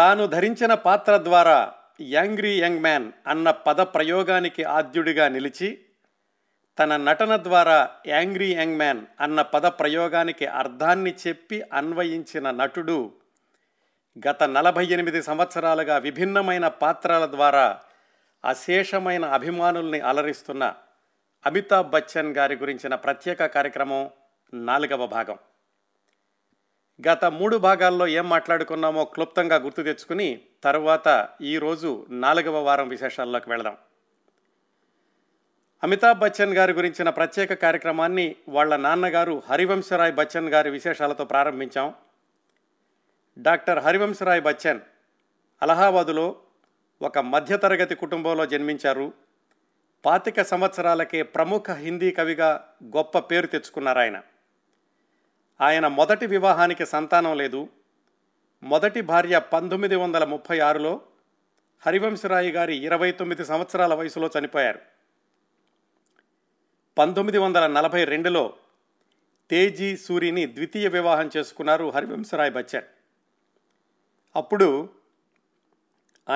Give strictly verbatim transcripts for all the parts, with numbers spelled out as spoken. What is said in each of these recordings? తాను ధరించిన పాత్ర ద్వారా యాంగ్రీ యంగ్ మ్యాన్ అన్న పద ప్రయోగానికి ఆద్యుడిగా నిలిచి తన నటన ద్వారా యాంగ్రీ యంగ్ మ్యాన్ అన్న పద ప్రయోగానికి అర్థాన్ని చెప్పి అన్వయించిన నటుడు గత నలభై ఎనిమిది సంవత్సరాలుగా విభిన్నమైన పాత్రల ద్వారా అశేషమైన అభిమానుల్ని అలరిస్తున్న అమితాబ్ బచ్చన్ గారి గురించిన ప్రత్యేక కార్యక్రమం నాలుగవ భాగం. గత మూడు భాగాల్లో ఏం మాట్లాడుకున్నామో క్లుప్తంగా గుర్తు తెచ్చుకుని తర్వాత ఈరోజు నాలుగవ వారం విశేషాల్లోకి వెళదాం. అమితాబ్ బచ్చన్ గారి గురించిన ప్రత్యేక కార్యక్రమాన్ని వాళ్ళ నాన్నగారు హరివంశ్ రాయ్ బచ్చన్ గారి విశేషాలతో ప్రారంభించాం. డాక్టర్ హరివంశ్ రాయ్ బచ్చన్ అలహాబాదులో ఒక మధ్యతరగతి కుటుంబంలో జన్మించారు. పాతిక సంవత్సరాలకే ప్రముఖ హిందీ కవిగా గొప్ప పేరు తెచ్చుకున్నారు. ఆయన ఆయన మొదటి వివాహానికి సంతానం లేదు. మొదటి భార్య పంతొమ్మిది వందల ముప్పై ఆరులో హరివంశరాయ్ గారి ఇరవై తొమ్మిది సంవత్సరాల వయసులో చనిపోయారు. పంతొమ్మిది వందల నలభై రెండులో తేజీ సూరిని ద్వితీయ వివాహం చేసుకున్నారు హరివంశరాయ్ బచ్చన్. అప్పుడు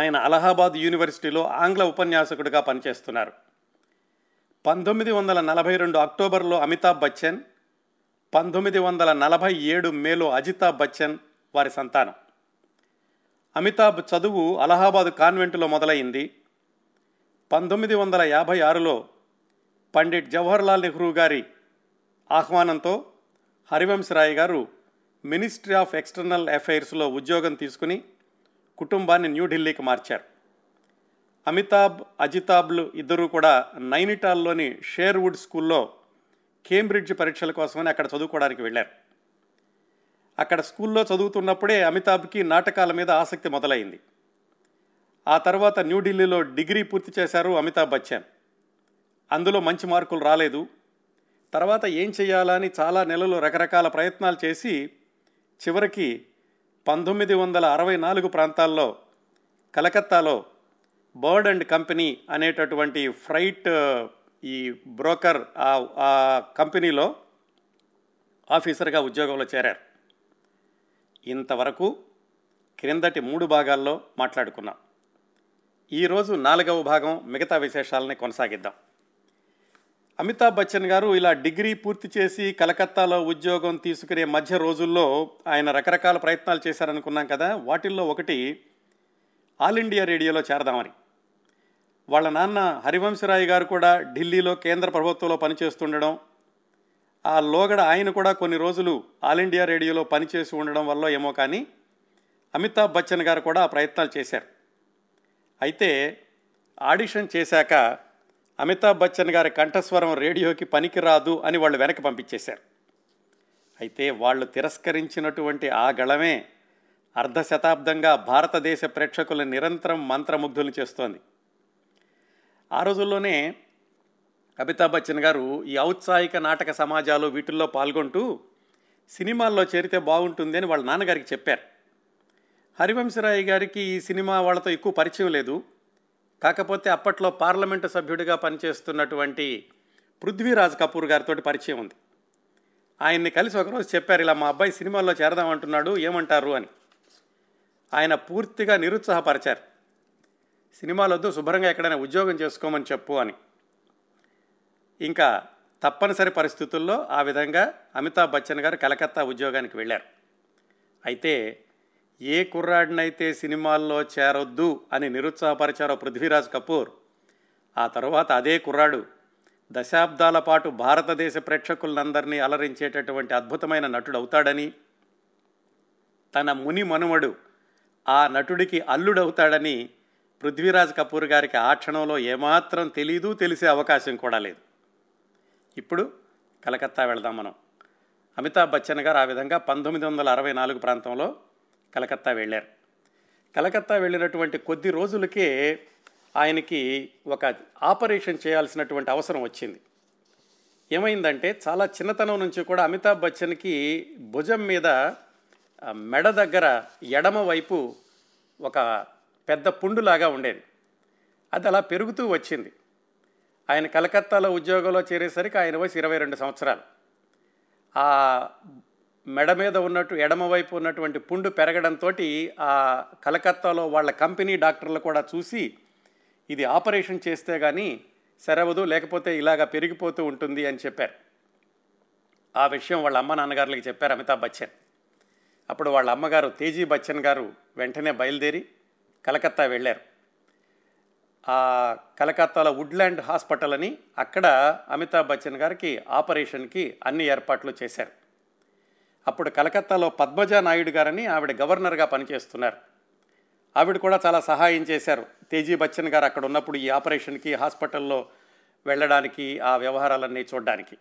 ఆయన అలహాబాద్ యూనివర్సిటీలో ఆంగ్ల ఉపన్యాసకుడిగా పనిచేస్తున్నారు. పంతొమ్మిది వందల నలభై రెండు అక్టోబర్లో అమితాబ్ బచ్చన్, పంతొమ్మిది వందల నలభై ఏడు మేలో అజితాబ్ బచ్చన్ వారి సంతానం. అమితాబ్ చదువు అలహాబాద్ కాన్వెంటులో మొదలైంది. పంతొమ్మిది వందల యాభై ఆరులో పండిట్ జవహర్లాల్ నెహ్రూ గారి ఆహ్వానంతో హరివంశరాయ్ గారు మినిస్ట్రీ ఆఫ్ ఎక్స్టర్నల్ అఫైర్స్లో ఉద్యోగం తీసుకుని కుటుంబాన్ని న్యూఢిల్లీకి మార్చారు. అమితాబ్, అజితాబ్లు ఇద్దరూ కూడా నైనిటాల్లోని షేర్వుడ్ స్కూల్లో కేంబ్రిడ్జ్ పరీక్షల కోసమని అక్కడ చదువుకోవడానికి వెళ్ళారు. అక్కడ స్కూల్లో చదువుతున్నప్పుడే అమితాబ్కి నాటకాల మీద ఆసక్తి మొదలైంది. ఆ తర్వాత న్యూఢిల్లీలో డిగ్రీ పూర్తి చేశారు అమితాబ్ బచ్చన్. అందులో మంచి మార్కులు రాలేదు. తర్వాత ఏం చేయాలని చాలా నెలలు రకరకాల ప్రయత్నాలు చేసి చివరికి పంతొమ్మిది వందల అరవై నాలుగు ప్రాంతాల్లో కలకత్తాలో బర్డ్ అండ్ కంపెనీ అనేటటువంటి ఫ్రైట్ ఈ బ్రోకర్ ఆ కంపెనీలో ఆఫీసర్గా ఉద్యోగంలో చేరారు. ఇంతవరకు క్రిందటి మూడు భాగాల్లో మాట్లాడుకున్నాం. ఈరోజు నాలుగవ భాగం, మిగతా విశేషాలని కొనసాగిద్దాం. అమితాబ్ బచ్చన్ గారు ఇలా డిగ్రీ పూర్తి చేసి కలకత్తాలో ఉద్యోగం తీసుకునే మధ్య రోజుల్లో ఆయన రకరకాల ప్రయత్నాలు చేశారనుకున్నాం కదా. వాటిల్లో ఒకటి ఆల్ ఇండియా రేడియోలో చేరదామని. వాళ్ళ నాన్న హరివంశరాయ్ గారు కూడా ఢిల్లీలో కేంద్ర ప్రభుత్వంలో పనిచేస్తుండడం, ఆ లోగడ ఆయన కూడా కొన్ని రోజులు ఆల్ ఇండియా రేడియోలో పనిచేసి ఉండడం వల్ల ఏమో కానీ అమితాబ్ బచ్చన్ గారు కూడా ఆ ప్రయత్నాలు చేశారు. అయితే ఆడిషన్ చేశాక అమితాబ్ బచ్చన్ గారి కంఠస్వరం రేడియోకి పనికిరాదు అని వాళ్ళు వెనక్కి పంపించేశారు. అయితే వాళ్ళు తిరస్కరించినటువంటి ఆ గళమే అర్ధ శతాబ్దంగా భారతదేశ ప్రేక్షకులను నిరంతరం మంత్రముగ్ధులు చేస్తోంది. ఆ రోజుల్లోనే అమితాబ్ బచ్చన్ గారు ఈ ఔత్సాహిక నాటక సమాజాలు వీటిల్లో పాల్గొంటూ సినిమాల్లో చేరితే బాగుంటుంది అని వాళ్ళ నాన్నగారికి చెప్పారు. హరివంశరాయ్ గారికి ఈ సినిమా వాళ్ళతో ఎక్కువ పరిచయం లేదు. కాకపోతే అప్పట్లో పార్లమెంటు సభ్యుడిగా పనిచేస్తున్నటువంటి పృథ్వీరాజ్ కపూర్ గారితో పరిచయం ఉంది. ఆయన్ని కలిసి ఒకరోజు చెప్పారు, ఇలా మా అబ్బాయి సినిమాల్లో చేరదామంటున్నాడు, ఏమంటారు అని. ఆయన పూర్తిగా నిరుత్సాహపరిచారు. సినిమాలొద్దు, శుభ్రంగా ఎక్కడైనా ఉద్యోగం చేసుకోమని చెప్పు అని. ఇంకా తప్పనిసరి పరిస్థితుల్లో ఆ విధంగా అమితాబ్ బచ్చన్ గారు కలకత్తా ఉద్యోగానికి వెళ్ళారు. అయితే ఏ కుర్రాడినైతే సినిమాల్లో చేరొద్దు అని నిరుత్సాహపరిచారో పృథ్వీరాజ్ కపూర్, ఆ తర్వాత అదే కుర్రాడు దశాబ్దాల పాటు భారతదేశ ప్రేక్షకులందరినీ అలరించేటటువంటి అద్భుతమైన నటుడు అవుతాడని, తన ముని మనుమడు ఆ నటుడికి అల్లుడవుతాడని పృథ్వీరాజ్ కపూర్ గారికి ఆ క్షణంలో ఏమాత్రం తెలీదు, తెలిసే అవకాశం కూడా లేదు. ఇప్పుడు కలకత్తా వెళదాం మనం. అమితాబ్ బచ్చన్ గారు ఆ విధంగా పంతొమ్మిది వందల అరవై నాలుగు ప్రాంతంలో కలకత్తా వెళ్ళారు. కలకత్తా వెళ్ళినటువంటి కొద్ది రోజులకే ఆయనకి ఒక ఆపరేషన్ చేయాల్సినటువంటి అవసరం వచ్చింది. ఏమైందంటే, చాలా చిన్నతనం నుంచి కూడా అమితాబ్ బచ్చన్కి భుజం మీద మెడ దగ్గర ఎడమ వైపు ఒక పెద్ద పుండులాగా ఉండేది. అది అలా పెరుగుతూ వచ్చింది. ఆయన కలకత్తాలో ఉద్యోగంలో చేరేసరికి ఆయన వయసు ఇరవై రెండు సంవత్సరాలు. ఆ మెడ మీద ఉన్నట్టు ఎడమవైపు ఉన్నటువంటి పుండు పెరగడంతో ఆ కలకత్తాలో వాళ్ళ కంపెనీ డాక్టర్లు కూడా చూసి ఇది ఆపరేషన్ చేస్తే కానీ సరవదు, లేకపోతే ఇలాగ పెరిగిపోతూ ఉంటుంది అని చెప్పారు. ఆ విషయం వాళ్ళ అమ్మ నాన్నగారులకి చెప్పారు అమితాబ్ బచ్చన్. అప్పుడు వాళ్ళ అమ్మగారు తేజీ బచ్చన్ గారు వెంటనే బయలుదేరి కలకత్తా వెళ్ళారు. ఆ కలకత్తాలో వుడ్లాండ్ హాస్పిటల్ అని, అక్కడ అమితాబ్ బచ్చన్ గారికి ఆపరేషన్కి అన్ని ఏర్పాట్లు చేశారు. అప్పుడు కలకత్తాలో పద్మజా నాయుడు గారని ఆవిడ గవర్నర్గా పనిచేస్తున్నారు. ఆవిడ కూడా చాలా సహాయం చేశారు తేజీ బచ్చన్ గారు అక్కడ ఉన్నప్పుడు ఈ ఆపరేషన్కి, హాస్పిటల్లో వెళ్ళడానికి, ఆ వ్యవహారాలన్నీ చూడడానికి.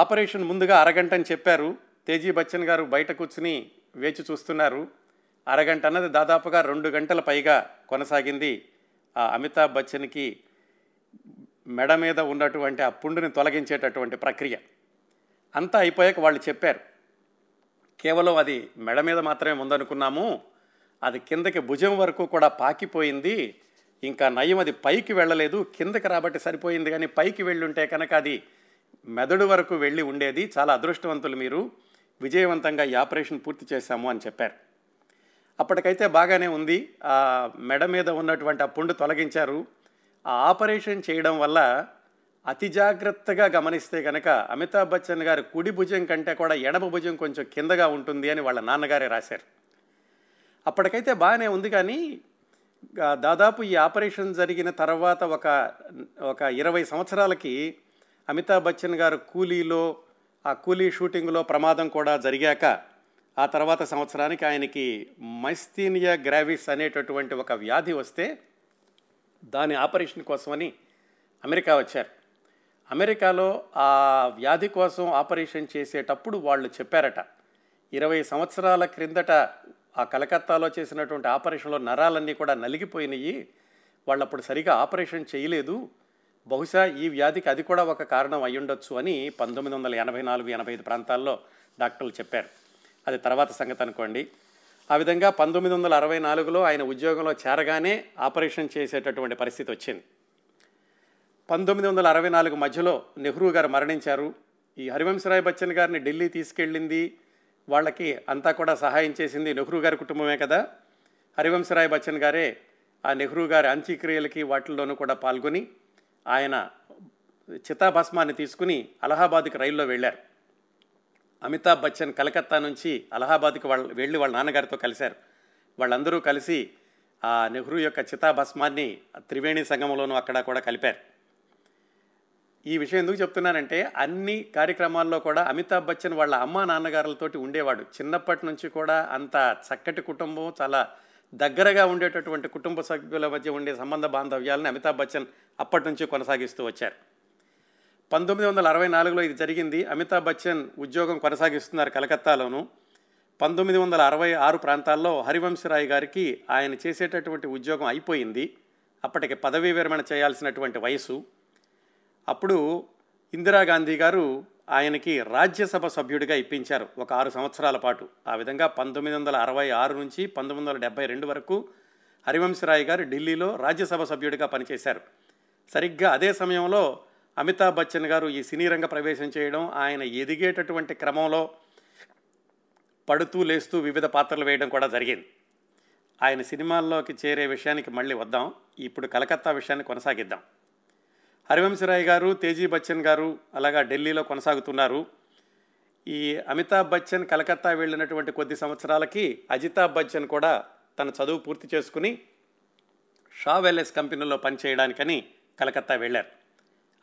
ఆపరేషన్ ముందుగా అరగంట అని చెప్పారు. తేజీ బచ్చన్ గారు బయట కూర్చుని వేచి చూస్తున్నారు. అరగంట అన్నది దాదాపుగా రెండు గంటల పైగా కొనసాగింది. ఆ అమితాబ్ బచ్చన్కి మెడ మీద ఉన్నటువంటి ఆ పుండుని తొలగించేటటువంటి ప్రక్రియ అంతా అయిపోయాక వాళ్ళు చెప్పారు, కేవలం అది మెడ మీద మాత్రమే ఉందనుకున్నాము, అది కిందకి భుజం వరకు కూడా పాకిపోయింది, ఇంకా నయం అది పైకి వెళ్ళలేదు, కిందకి రాబట్టి సరిపోయింది, కానీ పైకి వెళ్ళుంటే కనుక అది మెదడు వరకు వెళ్ళి ఉండేది, చాలా అదృష్టవంతులు మీరు, విజయవంతంగా ఈ ఆపరేషన్ పూర్తి చేశాము అని చెప్పారు. అప్పటికైతే బాగానే ఉంది, ఆ మెడ మీద ఉన్నటువంటి ఆ పుండు తొలగించారు. ఆ ఆపరేషన్ చేయడం వల్ల అతి జాగ్రత్తగా గమనిస్తే కనుక అమితాబ్ బచ్చన్ గారు కుడి భుజం కంటే కూడా ఎడమ భుజం కొంచెం కిందగా ఉంటుంది అని వాళ్ళ నాన్నగారే రాశారు. అప్పటికైతే బాగానే ఉంది, కానీ దాదాపు ఈ ఆపరేషన్ జరిగిన తర్వాత ఒక ఒక ఇరవై సంవత్సరాలకి అమితాబ్ బచ్చన్ గారు కూలీలో, ఆ కూలీ షూటింగ్లో ప్రమాదం కూడా జరిగాక ఆ తర్వాత సంవత్సరానికి ఆయనకి మైస్థీనియా గ్రావిస్ అనేటటువంటి ఒక వ్యాధి వస్తే దాని ఆపరేషన్ కోసమని అమెరికా వచ్చారు. అమెరికాలో ఆ వ్యాధి కోసం ఆపరేషన్ చేసేటప్పుడు వాళ్ళు చెప్పారట, ఇరవై సంవత్సరాల క్రిందట ఆ కలకత్తాలో చేసినటువంటి ఆపరేషన్లో నరాలన్నీ కూడా నలిగిపోయినాయి, వాళ్ళు అప్పుడు సరిగా ఆపరేషన్ చేయలేదు, బహుశా ఈ వ్యాధికి అది కూడా ఒక కారణం అయ్యుండొచ్చు అని పంతొమ్మిది వందల ఎనభై నాలుగు ఎనభై ఐదు ప్రాంతాల్లో డాక్టర్లు చెప్పారు. అది తర్వాత సంగతి అనుకోండి. ఆ విధంగా పంతొమ్మిది వందల అరవై నాలుగులో ఆయన ఉద్యోగంలో చేరగానే ఆపరేషన్ చేసేటటువంటి పరిస్థితి వచ్చింది. పంతొమ్మిది వందల అరవై నాలుగు మధ్యలో నెహ్రూ గారు మరణించారు. ఈ హరివంశరాయ్ బచ్చన్ గారిని ఢిల్లీ తీసుకెళ్ళింది, వాళ్ళకి అంతా కూడా సహాయం చేసింది నెహ్రూ గారి కుటుంబమే కదా. హరివంశరాయ్ బచ్చన్ గారే ఆ నెహ్రూ గారి అంత్యక్రియలకి వాటిల్లోనూ కూడా పాల్గొని ఆయన చితాభస్మాన్ని తీసుకుని అలహాబాద్కి రైల్లో వెళ్ళారు. అమితాబ్ బచ్చన్ కలకత్తా నుంచి అలహాబాద్కి వాళ్ళ వెళ్ళి వాళ్ళ నాన్నగారితో కలిశారు. వాళ్ళందరూ కలిసి ఆ నెహ్రూ యొక్క చితాభస్మాన్ని త్రివేణి సంగమంలోనూ అక్కడ కూడా కలిపారు. ఈ విషయం ఎందుకు చెప్తున్నానంటే అన్ని కార్యక్రమాల్లో కూడా అమితాబ్ బచ్చన్ వాళ్ళ అమ్మ నాన్నగారులతోటి ఉండేవాడు. చిన్నప్పటి నుంచి కూడా అంత చక్కటి కుటుంబం, చాలా దగ్గరగా ఉండేటటువంటి కుటుంబ సభ్యుల మధ్య ఉండే సంబంధ బాంధవ్యాలను అమితాబ్ బచ్చన్ అప్పటి నుంచి కొనసాగిస్తూ వచ్చారు. పంతొమ్మిది వందల అరవై నాలుగులో ఇది జరిగింది. అమితాబ్ బచ్చన్ ఉద్యోగం కొనసాగిస్తున్నారు కలకత్తాలోను. పంతొమ్మిది వందల అరవై ఆరు ప్రాంతాల్లో హరివంశరాయ్ గారికి ఆయన చేసేటటువంటి ఉద్యోగం అయిపోయింది. అప్పటికి పదవీ విరమణ చేయాల్సినటువంటి వయసు. అప్పుడు ఇందిరాగాంధీ గారు ఆయనకి రాజ్యసభ సభ్యుడిగా ఇప్పించారు ఒక ఆరు సంవత్సరాల పాటు. ఆ విధంగా పంతొమ్మిది వందల అరవై ఆరు నుంచి పంతొమ్మిది వందల డెబ్బై రెండు వరకు హరివంశరాయ్ గారు ఢిల్లీలో రాజ్యసభ సభ్యుడిగా పనిచేశారు. సరిగ్గా అదే సమయంలో అమితాబ్ బచ్చన్ గారు ఈ సినీ రంగ ప్రవేశం చేయడం, ఆయన ఎదిగేటటువంటి క్రమంలో పడుతూ లేస్తూ వివిధ పాత్రలు వేయడం కూడా జరిగింది. ఆయన సినిమాల్లోకి చేరే విషయానికి మళ్ళీ వద్దాం, ఇప్పుడు కలకత్తా విషయాన్ని కొనసాగిద్దాం. హరివంశరాయ్ గారు, తేజీ బచ్చన్ గారు అలాగా ఢిల్లీలో కొనసాగుతున్నారు. ఈ అమితాబ్ బచ్చన్ కలకత్తా వెళ్ళినటువంటి కొద్ది సంవత్సరాలకి అజితాబ్ బచ్చన్ కూడా తన చదువు పూర్తి చేసుకుని షా వెల్నెస్ కంపెనీలో పనిచేయడానికని కలకత్తా వెళ్ళారు.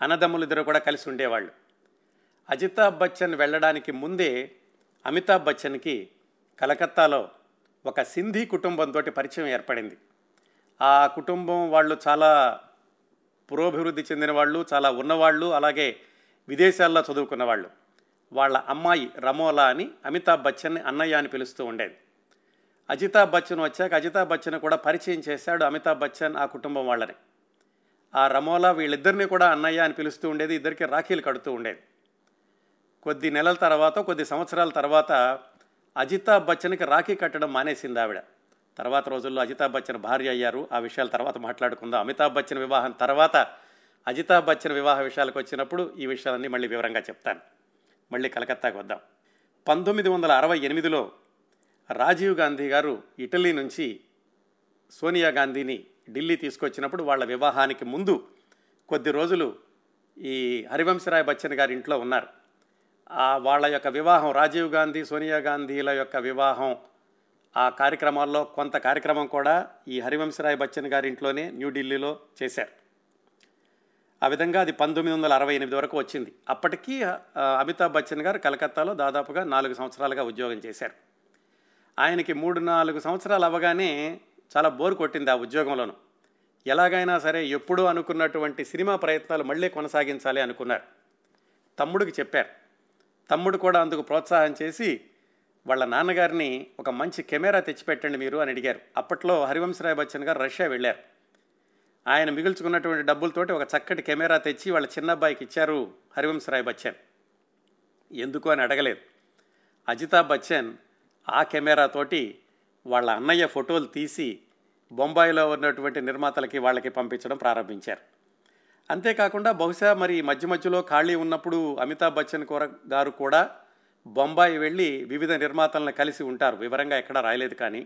అన్నదమ్ములు ఇద్దరు కూడా కలిసి ఉండేవాళ్ళు. అజితాబ్ బచ్చన్ వెళ్ళడానికి ముందే అమితాబ్ బచ్చన్కి కలకత్తాలో ఒక సింధీ కుటుంబంతో పరిచయం ఏర్పడింది. ఆ కుటుంబం వాళ్ళు చాలా పురోభివృద్ధి చెందిన వాళ్ళు, చాలా ఉన్నవాళ్ళు, అలాగే విదేశాల్లో చదువుకున్న వాళ్ళు. వాళ్ళ అమ్మాయి రమోలా అని అమితాబ్ బచ్చన్ని అన్నయ్య అని పిలుస్తూ ఉండేది. అజితాబ్ బచ్చన్ వచ్చాక అజితాబ్ బచ్చన్ కూడా పరిచయం చేశాడు అమితాబ్ బచ్చన్ ఆ కుటుంబం వాళ్ళని. ఆ రమోలా వీళ్ళిద్దరినీ కూడా అన్నయ్య అని పిలుస్తూ ఉండేది, ఇద్దరికి రాఖీలు కడుతూ ఉండేది. కొద్ది నెలల తర్వాత, కొద్ది సంవత్సరాల తర్వాత అజితాబ్ బచ్చన్కి రాఖీ కట్టడం మానేసింది ఆవిడ. తర్వాత రోజుల్లో అజితాబ్ బచ్చన్ భార్య అయ్యారు. ఆ విషయాల తర్వాత మాట్లాడుకుందాం. అమితాబ్ బచ్చన్ వివాహం తర్వాత అజితాబ్ బచ్చన్ వివాహ విషయాలకు వచ్చినప్పుడు ఈ విషయాలన్నీ మళ్ళీ వివరంగా చెప్తాను. మళ్ళీ కలకత్తాకు వద్దాం. పంతొమ్మిది వందల అరవై ఎనిమిదిలో రాజీవ్ గాంధీ గారు ఇటలీ నుంచి సోనియా గాంధీని ఢిల్లీ తీసుకొచ్చినప్పుడు వాళ్ళ వివాహానికి ముందు కొద్ది రోజులు ఈ హరివంశరాయ్ బచ్చన్ గారి ఇంట్లో ఉన్నారు. వాళ్ళ యొక్క వివాహం, రాజీవ్ గాంధీ సోనియా గాంధీల యొక్క వివాహం ఆ కార్యక్రమాల్లో కొంత కార్యక్రమం కూడా ఈ హరివంశరాయ్ బచ్చన్ గారి ఇంట్లోనే న్యూఢిల్లీలో చేశారు. ఆ విధంగా అది పంతొమ్మిది వందల అరవై ఎనిమిది వరకు వచ్చింది. అప్పటికీ అమితాబ్ బచ్చన్ గారు కలకత్తాలో దాదాపుగా నాలుగు సంవత్సరాలుగా ఉద్యోగం చేశారు. ఆయనకి మూడు నాలుగు సంవత్సరాలు అవ్వగానే చాలా బోరు కొట్టింది ఆ ఉద్యోగంలోనూ. ఎలాగైనా సరే ఎప్పుడూ అనుకున్నటువంటి సినిమా ప్రయత్నాలు మళ్ళీ కొనసాగించాలి అనుకున్నారు. తమ్ముడికి చెప్పారు. తమ్ముడు కూడా అందుకు ప్రోత్సాహం చేసి వాళ్ళ నాన్నగారిని ఒక మంచి కెమెరా తెచ్చిపెట్టండి మీరు అని అడిగారు. అప్పట్లో హరివంశరాయ్ బచ్చన్ గారు రష్యా వెళ్ళారు. ఆయన మిగుల్చుకున్నటువంటి డబ్బులతోటి ఒక చక్కటి కెమెరా తెచ్చి వాళ్ళ చిన్నబ్బాయికి ఇచ్చారు హరివంశరాయ్ బచ్చన్. ఎందుకు అని అడగలేదు. అజితాబ్ బచ్చన్ ఆ కెమెరాతోటి వాళ్ళ అన్నయ్య ఫోటోలు తీసి బొంబాయిలో ఉన్నటువంటి నిర్మాతలకి వాళ్ళకి పంపించడం ప్రారంభించారు. అంతేకాకుండా బహుశా మరి మధ్య మధ్యలో ఖాళీ ఉన్నప్పుడు అమితాబ్ బచ్చన్ గారు కూడా బొంబాయి వెళ్ళి వివిధ నిర్మాతలను కలిసి ఉంటారు. వివరంగా ఎక్కడా రాయలేదు. కానీ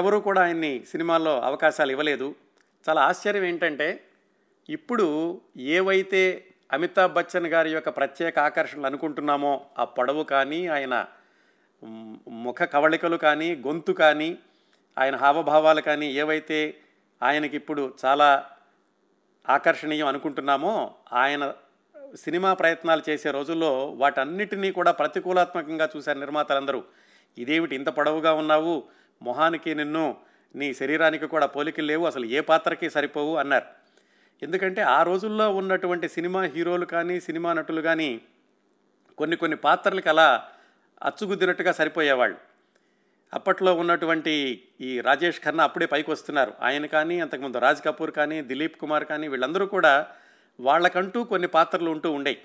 ఎవరూ కూడా ఆయన్ని సినిమాల్లో అవకాశాలు ఇవ్వలేదు. చాలా ఆశ్చర్యం ఏంటంటే ఇప్పుడు ఏవైతే అమితాబ్ బచ్చన్ గారి యొక్క ప్రత్యేక ఆకర్షణలు అనుకుంటున్నామో ఆ పొడవు కానీ, ఆయన ముఖ కవళికలు కానీ, గొంతు కానీ, ఆయన హావభావాలు కానీ ఏవైతే ఆయనకిప్పుడు చాలా ఆకర్షణీయం అనుకుంటున్నామో, ఆయన సినిమా ప్రయత్నాలు చేసే రోజుల్లో వాటన్నిటినీ కూడా ప్రతికూలాత్మకంగా చూశారు నిర్మాతలందరూ. ఇదేమిటి ఇంత పొడవుగా ఉన్నావు, మొహానికి నిన్ను నీ శరీరానికి కూడా పోలికలు లేవు, అసలు ఏ పాత్రకి సరిపోవు అన్నారు. ఎందుకంటే ఆ రోజుల్లో ఉన్నటువంటి సినిమా హీరోలు కానీ సినిమా నటులు కానీ కొన్ని కొన్ని పాత్రలకు అలా అచ్చుగుద్దినట్టుగా సరిపోయేవాళ్ళు. అప్పట్లో ఉన్నటువంటి ఈ రాజేష్ ఖన్నా అప్పుడే పైకి వస్తున్నారు. ఆయన కానీ, అంతకుముందు రాజ్ కపూర్ కానీ, దిలీప్ కుమార్ కానీ, వీళ్ళందరూ కూడా వాళ్ళకంటూ కొన్ని పాత్రలు ఉంటూ ఉండేవి.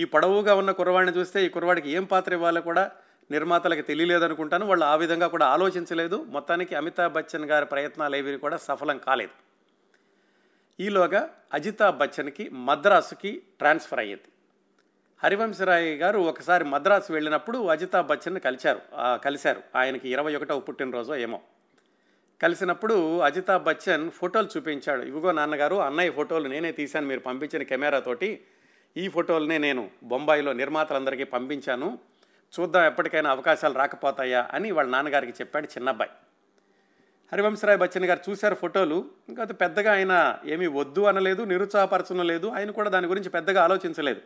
ఈ పొడవుగా ఉన్న కుర్రవాడిని చూస్తే ఈ కుర్రవాడికి ఏం పాత్ర ఇవ్వాలో కూడా నిర్మాతలకు తెలియలేదనుకుంటాను. వాళ్ళు ఆ విధంగా కూడా ఆలోచించలేదు. మొత్తానికి అమితాబ్ బచ్చన్ గారి ప్రయత్నాలు ఏవి కూడా సఫలం కాలేదు. ఈలోగా అజితాబ్ బచ్చన్కి మద్రాసుకి ట్రాన్స్ఫర్ అయ్యింది. హరివంశరాయ్ గారు ఒకసారి మద్రాసు వెళ్ళినప్పుడు అజితాబ్ బచ్చన్ కలిశారు కలిశారు ఆయనకి ఇరవై ఒకటవ పుట్టినరోజు ఏమో. కలిసినప్పుడు అజితాబ్ బచ్చన్ ఫోటోలు చూపించాడు. ఇవిగో నాన్నగారు, అన్నయ్య ఫోటోలు నేనే తీశాను, మీరు పంపించిన కెమెరాతోటి ఈ ఫోటోలనే నేను బొంబాయిలో నిర్మాతలందరికీ పంపించాను, చూద్దాం ఎప్పటికైనా అవకాశాలు రాకపోతాయా అని వాళ్ళ నాన్నగారికి చెప్పాడు చిన్నబ్బాయి. హరివంశరాయ్ బచ్చన్ గారు చూశారు ఫోటోలు. ఇంకా అది పెద్దగా ఆయన ఏమీ వద్దు అనలేదు, నిరుత్సాహపరచడం లేదు. ఆయన కూడా దాని గురించి పెద్దగా ఆలోచించలేదు.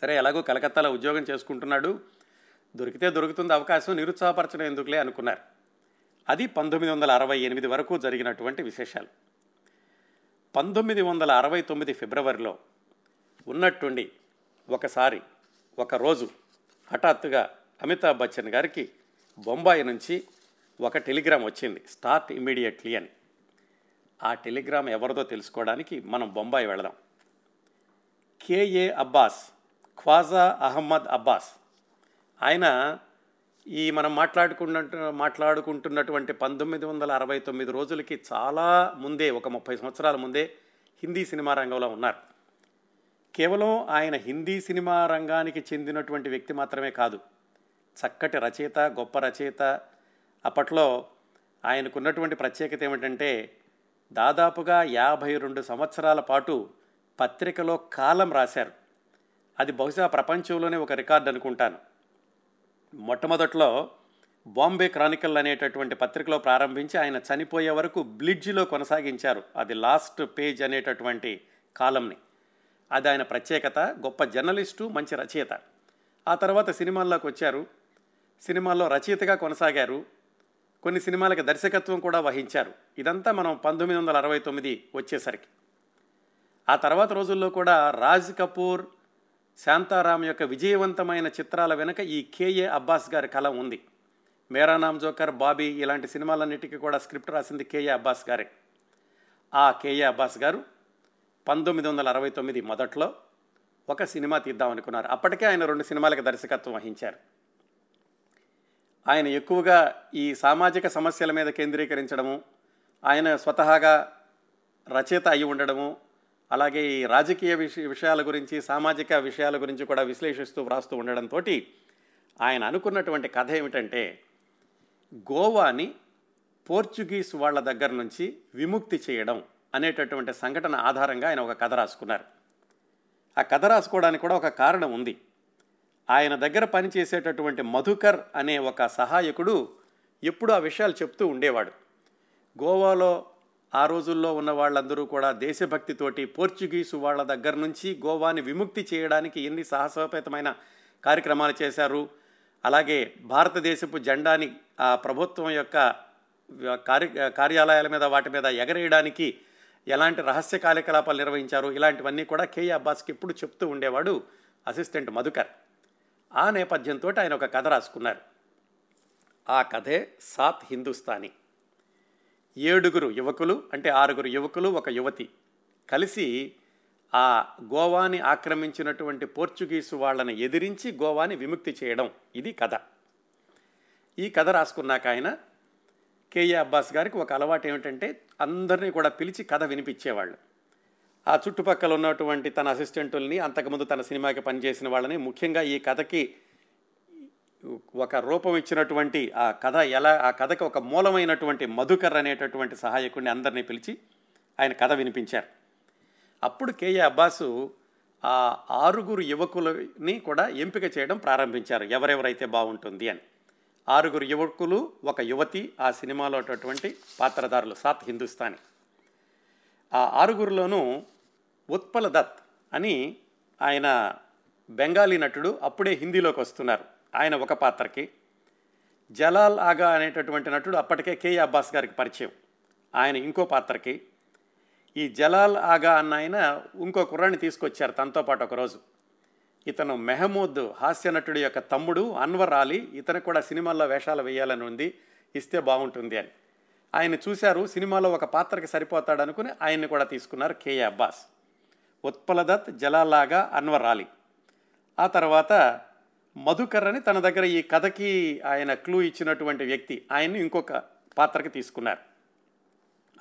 సరే, ఎలాగో కలకత్తాలో ఉద్యోగం చేసుకుంటున్నాడు, దొరికితే దొరుకుతుంది అవకాశం, నిరుత్సాహపరచడం ఎందుకులే అనుకున్నారు. అది పంతొమ్మిది వందల అరవై ఎనిమిది వరకు జరిగినటువంటి విశేషాలు. పంతొమ్మిది వందల అరవై తొమ్మిది ఫిబ్రవరిలో ఉన్నట్టుండి ఒకసారి ఒకరోజు హఠాత్తుగా అమితాబ్ బచ్చన్ గారికి బొంబాయి నుంచి ఒక టెలిగ్రామ్ వచ్చింది, స్టార్ట్ ఇమీడియట్లీ అని. ఆ టెలిగ్రామ్ ఎవరిదో తెలుసుకోవడానికి మనం బొంబాయి వెళదాం. కే ఏ అబ్బాస్, ఖ్వాజా అహ్మద్ అబ్బాస్, ఆయన ఈ మనం మాట్లాడుకున్న మాట్లాడుకుంటున్నటువంటి పంతొమ్మిది వందల అరవై తొమ్మిది రోజులకి చాలా ముందే, ఒక ముప్పై సంవత్సరాల ముందే హిందీ సినిమా రంగంలో ఉన్నారు. కేవలం ఆయన హిందీ సినిమా రంగానికి చెందినటువంటి వ్యక్తి మాత్రమే కాదు, చక్కటి రచయిత, గొప్ప రచయిత. అప్పట్లో ఆయనకున్నటువంటి ప్రత్యేకత ఏమిటంటే దాదాపుగా యాభై రెండు సంవత్సరాల పాటు పత్రికలో కాలం రాశారు. అది బహుశా ప్రపంచంలోనే ఒక రికార్డు అనుకుంటాను. మొట్టమొదట్లో బాంబే క్రానికల్ అనేటటువంటి పత్రికలో ప్రారంభించి ఆయన చనిపోయే వరకు బ్లిడ్జిలో కొనసాగించారు. అది లాస్ట్ పేజ్ అనేటటువంటి కాలంని. అది ఆయన ప్రత్యేకత. గొప్ప జర్నలిస్టు, మంచి రచయిత. ఆ తర్వాత సినిమాల్లోకి వచ్చారు. సినిమాల్లో రచయితగా కొనసాగారు. కొన్ని సినిమాలకి దర్శకత్వం కూడా వహించారు. ఇదంతా మనం పంతొమ్మిది వందల అరవై తొమ్మిది వచ్చేసరికి. ఆ తర్వాత రోజుల్లో కూడా రాజ్ కపూర్, శాంతారాం యొక్క విజయవంతమైన చిత్రాల వెనుక ఈ కే ఏ అబ్బాస్ గారి కళ ఉంది. మేరా నామ్ జోకర్, బాబీ ఇలాంటి సినిమాలన్నిటికీ కూడా స్క్రిప్ట్ రాసింది కే ఏ అబ్బాస్ గారే. ఆ కే ఏ అబ్బాస్ గారు పంతొమ్మిది వందల అరవై తొమ్మిది మొదట్లో ఒక సినిమా తీద్దాం అనుకున్నారు. అప్పటికే ఆయన రెండు సినిమాలకు దర్శకత్వం వహించారు. ఆయన ఎక్కువగా ఈ సామాజిక సమస్యల మీద కేంద్రీకరించడము, ఆయన స్వతహాగా రచయిత అయి ఉండడము, అలాగే ఈ రాజకీయ విష విషయాల గురించి, సామాజిక విషయాల గురించి కూడా విశ్లేషిస్తూ వ్రాస్తూ ఉండడంతో ఆయన అనుకున్నటువంటి కథ ఏమిటంటే గోవాని పోర్చుగీస్ వాళ్ళ దగ్గర నుంచి విముక్తి చేయడం అనేటటువంటి సంఘటన ఆధారంగా ఆయన ఒక కథ రాసుకున్నారు. ఆ కథ రాసుకోవడానికి కూడా ఒక కారణం ఉంది. ఆయన దగ్గర పనిచేసేటటువంటి మధుకర్ అనే ఒక సహాయకుడు ఎప్పుడు ఆ విషయాలు చెప్తూ ఉండేవాడు. గోవాలో ఆ రోజుల్లో ఉన్న వాళ్ళందరూ కూడా దేశభక్తితోటి పోర్చుగీసు వాళ్ళ దగ్గర నుంచి గోవాని విముక్తి చేయడానికి ఎన్ని సాహసోపేతమైన కార్యక్రమాలు చేశారు, అలాగే భారతదేశపు జెండాని ఆ ప్రభుత్వం యొక్క కార్య కార్యాలయాల మీద వాటి మీద ఎగరేయడానికి ఎలాంటి రహస్య కార్యకలాపాలు నిర్వహించారు, ఇలాంటివన్నీ కూడా కే ఏ అబ్బాస్కి ఎప్పుడు చెప్తూ ఉండేవాడు అసిస్టెంట్ మధుకర్. ఆ నేపథ్యంతో ఆయన ఒక కథ రాసుకున్నారు. ఆ కథే సాత్ హిందుస్థానీ. ఏడుగురు యువకులు, అంటే ఆరుగురు యువకులు ఒక యువతి కలిసి ఆ గోవాని ఆక్రమించినటువంటి పోర్చుగీసు వాళ్ళని ఎదిరించి గోవాని విముక్తి చేయడం, ఇది కథ. ఈ కథ రాసుకున్నాక ఆయన కే ఏ అబ్బాస్ గారికి ఒక అలవాటు ఏమిటంటే అందరినీ కూడా పిలిచి కథ వినిపించేవాళ్ళు. ఆ చుట్టుపక్కల ఉన్నటువంటి తన అసిస్టెంటుల్ని, అంతకుముందు తన సినిమాకి పనిచేసిన వాళ్ళని, ముఖ్యంగా ఈ కథకి ఒక రూపం ఇచ్చినటువంటి ఆ కథ ఎలా ఆ కథకి ఒక మూలమైనటువంటి మధుకర్ అనేటటువంటి సహాయకుడిని అందరినీ పిలిచి ఆయన కథ వినిపించారు. అప్పుడు కే ఏ అబ్బాసు ఆ ఆరుగురు యువకులని కూడా ఎంపిక చేయడం ప్రారంభించారు, ఎవరెవరైతే బాగుంటుంది అని. ఆరుగురు యువకులు ఒక యువతి ఆ సినిమాలో ఉన్నటువంటి పాత్రధారులు సాత్ హిందుస్థానీ. ఆ ఆరుగురిలోనూ ఉత్పల్ దత్ అని ఆయన బెంగాలీ నటుడు, అప్పుడే హిందీలోకి వస్తున్నారు, ఆయన ఒక పాత్రకి. జలాల్ ఆగా అనేటటువంటి నటుడు అప్పటికే కే ఏ అబ్బాస్ గారికి పరిచయం, ఆయన ఇంకో పాత్రకి. ఈ జలాల్ ఆగా అన్న ఆయన ఇంకో కుర్రాన్ని తీసుకొచ్చారు తనతో పాటు ఒకరోజు. ఇతను మెహబూబ్ హాస్యనటుడి యొక్క తమ్ముడు అన్వర్ అలీ, ఇతను కూడా సినిమాల్లో వేషాలు వేయాలని ఉంది, ఇస్తే బాగుంటుంది అని. ఆయన చూశారు, సినిమాలో ఒక పాత్రకి సరిపోతాడనుకుని ఆయన్ని కూడా తీసుకున్నారు కే ఏ అబ్బాస్. ఉత్పల్ దత్, జలాల్ ఆగా, అన్వర్ అలీ. ఆ తర్వాత మధుకర్ అని తన దగ్గర ఈ కథకి ఆయన క్లూ ఇచ్చినటువంటి వ్యక్తి, ఆయన్ని ఇంకొక పాత్రకి తీసుకున్నారు.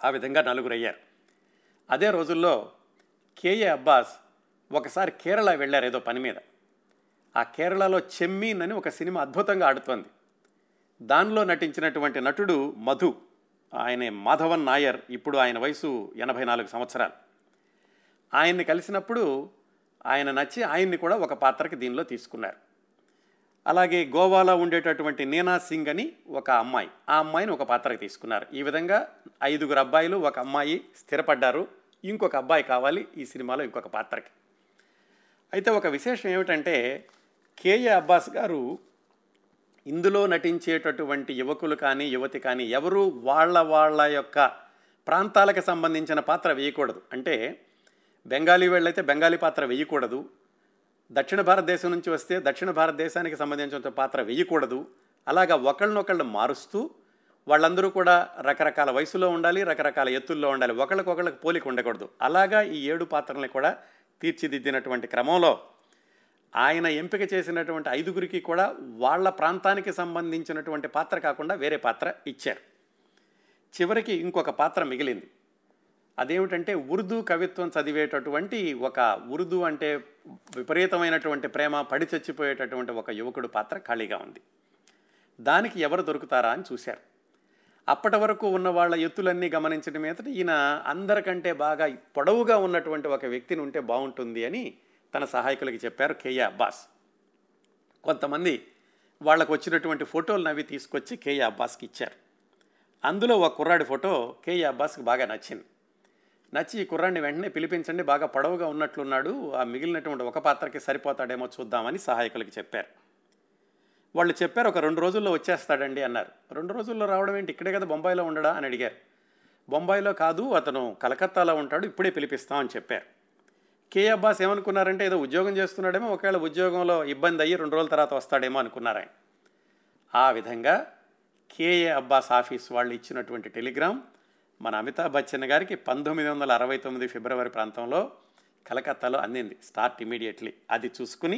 ఆ విధంగా నలుగురు అయ్యారు. అదే రోజుల్లో కే ఏ అబ్బాస్ ఒకసారి కేరళ వెళ్ళారు ఏదో పని మీద. ఆ కేరళలో చెమ్మీన్ అని ఒక సినిమా అద్భుతంగా ఆడుతోంది. దానిలో నటించినటువంటి నటుడు మధు, ఆయన మాధవన్ నాయర్, ఇప్పుడు ఆయన వయసు ఎనభై నాలుగు సంవత్సరాలు. ఆయన్ని కలిసినప్పుడు ఆయన నచ్చి ఆయన్ని కూడా ఒక పాత్రకి దీనిలో తీసుకున్నారు. అలాగే గోవాలో ఉండేటటువంటి నీనా సింగ్ అని ఒక అమ్మాయి, ఆ అమ్మాయిని ఒక పాత్రకి తీసుకున్నారు. ఈ విధంగా ఐదుగురు అబ్బాయిలు ఒక అమ్మాయి స్థిరపడ్డారు, ఇంకొక అబ్బాయి కావాలి ఈ సినిమాలో ఇంకొక పాత్రకి. అయితే ఒక విశేషం ఏమిటంటే కే ఏ అబ్బాస్ గారు ఇందులో నటించేటటువంటి యువకులు కానీ యువతి కానీ ఎవరు వాళ్ళ వాళ్ళ యొక్క ప్రాంతాలకు సంబంధించిన పాత్ర వేయకూడదు. అంటే బెంగాలీ వాళ్ళైతే బెంగాలీ పాత్ర వేయకూడదు, దక్షిణ భారతదేశం నుంచి వస్తే దక్షిణ భారతదేశానికి సంబంధించిన పాత్ర వేయకూడదు. అలాగా ఒకళ్ళనొకళ్ళు మారుస్తూ వాళ్ళందరూ కూడా రకరకాల వయసులో ఉండాలి, రకరకాల ఎత్తుల్లో ఉండాలి, ఒకళ్ళకొకళ్ళకి పోలిక ఉండకూడదు. అలాగా ఈ ఏడు పాత్రల్ని కూడా తీర్చిదిద్దినటువంటి క్రమంలో ఆయన ఎంపిక చేసినటువంటి ఐదుగురికి కూడా వాళ్ళ ప్రాంతానికి సంబంధించినటువంటి పాత్ర కాకుండా వేరే పాత్ర ఇచ్చారు. చివరికి ఇంకొక పాత్ర మిగిలింది. అదేమిటంటే ఉర్దూ కవిత్వం చదివేటటువంటి ఒక, ఉర్దూ అంటే విపరీతమైనటువంటి ప్రేమ, పడి చచ్చిపోయేటటువంటి ఒక యువకుడు పాత్ర ఖాళీగా ఉంది. దానికి ఎవరు దొరుకుతారా అని చూశారు. అప్పటి వరకు ఉన్న వాళ్ళ ఎత్తులన్నీ గమనించడం మీద ఈయన అందరికంటే బాగా పొడవుగా ఉన్నటువంటి ఒక వ్యక్తిని ఉంటే బాగుంటుంది అని తన సహాయకులకి చెప్పారు కే ఏ అబ్బాస్. కొంతమంది వాళ్ళకు వచ్చినటువంటి ఫోటోలను అవి తీసుకొచ్చి కే ఏ అబ్బాస్కి ఇచ్చారు. అందులో ఒక కుర్రాడి ఫోటో కే ఏ అబ్బాస్కి బాగా నచ్చింది. నచ్చి ఈ కుర్రాడిని వెంటనే పిలిపించండి, బాగా పొడవుగా ఉన్నట్లున్నాడు, ఆ మిగిలినటువంటి ఒక పాత్రకి సరిపోతాడేమో చూద్దామని సహాయకులకి చెప్పారు. వాళ్ళు చెప్పారు ఒక రెండు రోజుల్లో వచ్చేస్తాడండి అన్నారు. రెండు రోజుల్లో రావడం ఏంటి, ఇక్కడే కదా బొంబాయిలో ఉండడా అని అడిగారు. బొంబాయిలో కాదు, అతను కలకత్తాలో ఉంటాడు, ఇప్పుడే పిలిపిస్తామని చెప్పారు. కే అబ్బాస్ ఏమనుకున్నారంటే ఏదో ఉద్యోగం చేస్తున్నాడేమో, ఒకవేళ ఉద్యోగంలో ఇబ్బంది అయ్యి రెండు రోజుల తర్వాత వస్తాడేమో అనుకున్నారు ఆయన. ఆ విధంగా కే ఏ అబ్బాస్ ఆఫీస్ వాళ్ళు ఇచ్చినటువంటి టెలిగ్రామ్ మన అమితాబ్ బచ్చన్ గారికి పంతొమ్మిది వందల అరవై తొమ్మిది ఫిబ్రవరి ప్రాంతంలో కలకత్తాలో అందింది. Start immediately. అది చూసుకుని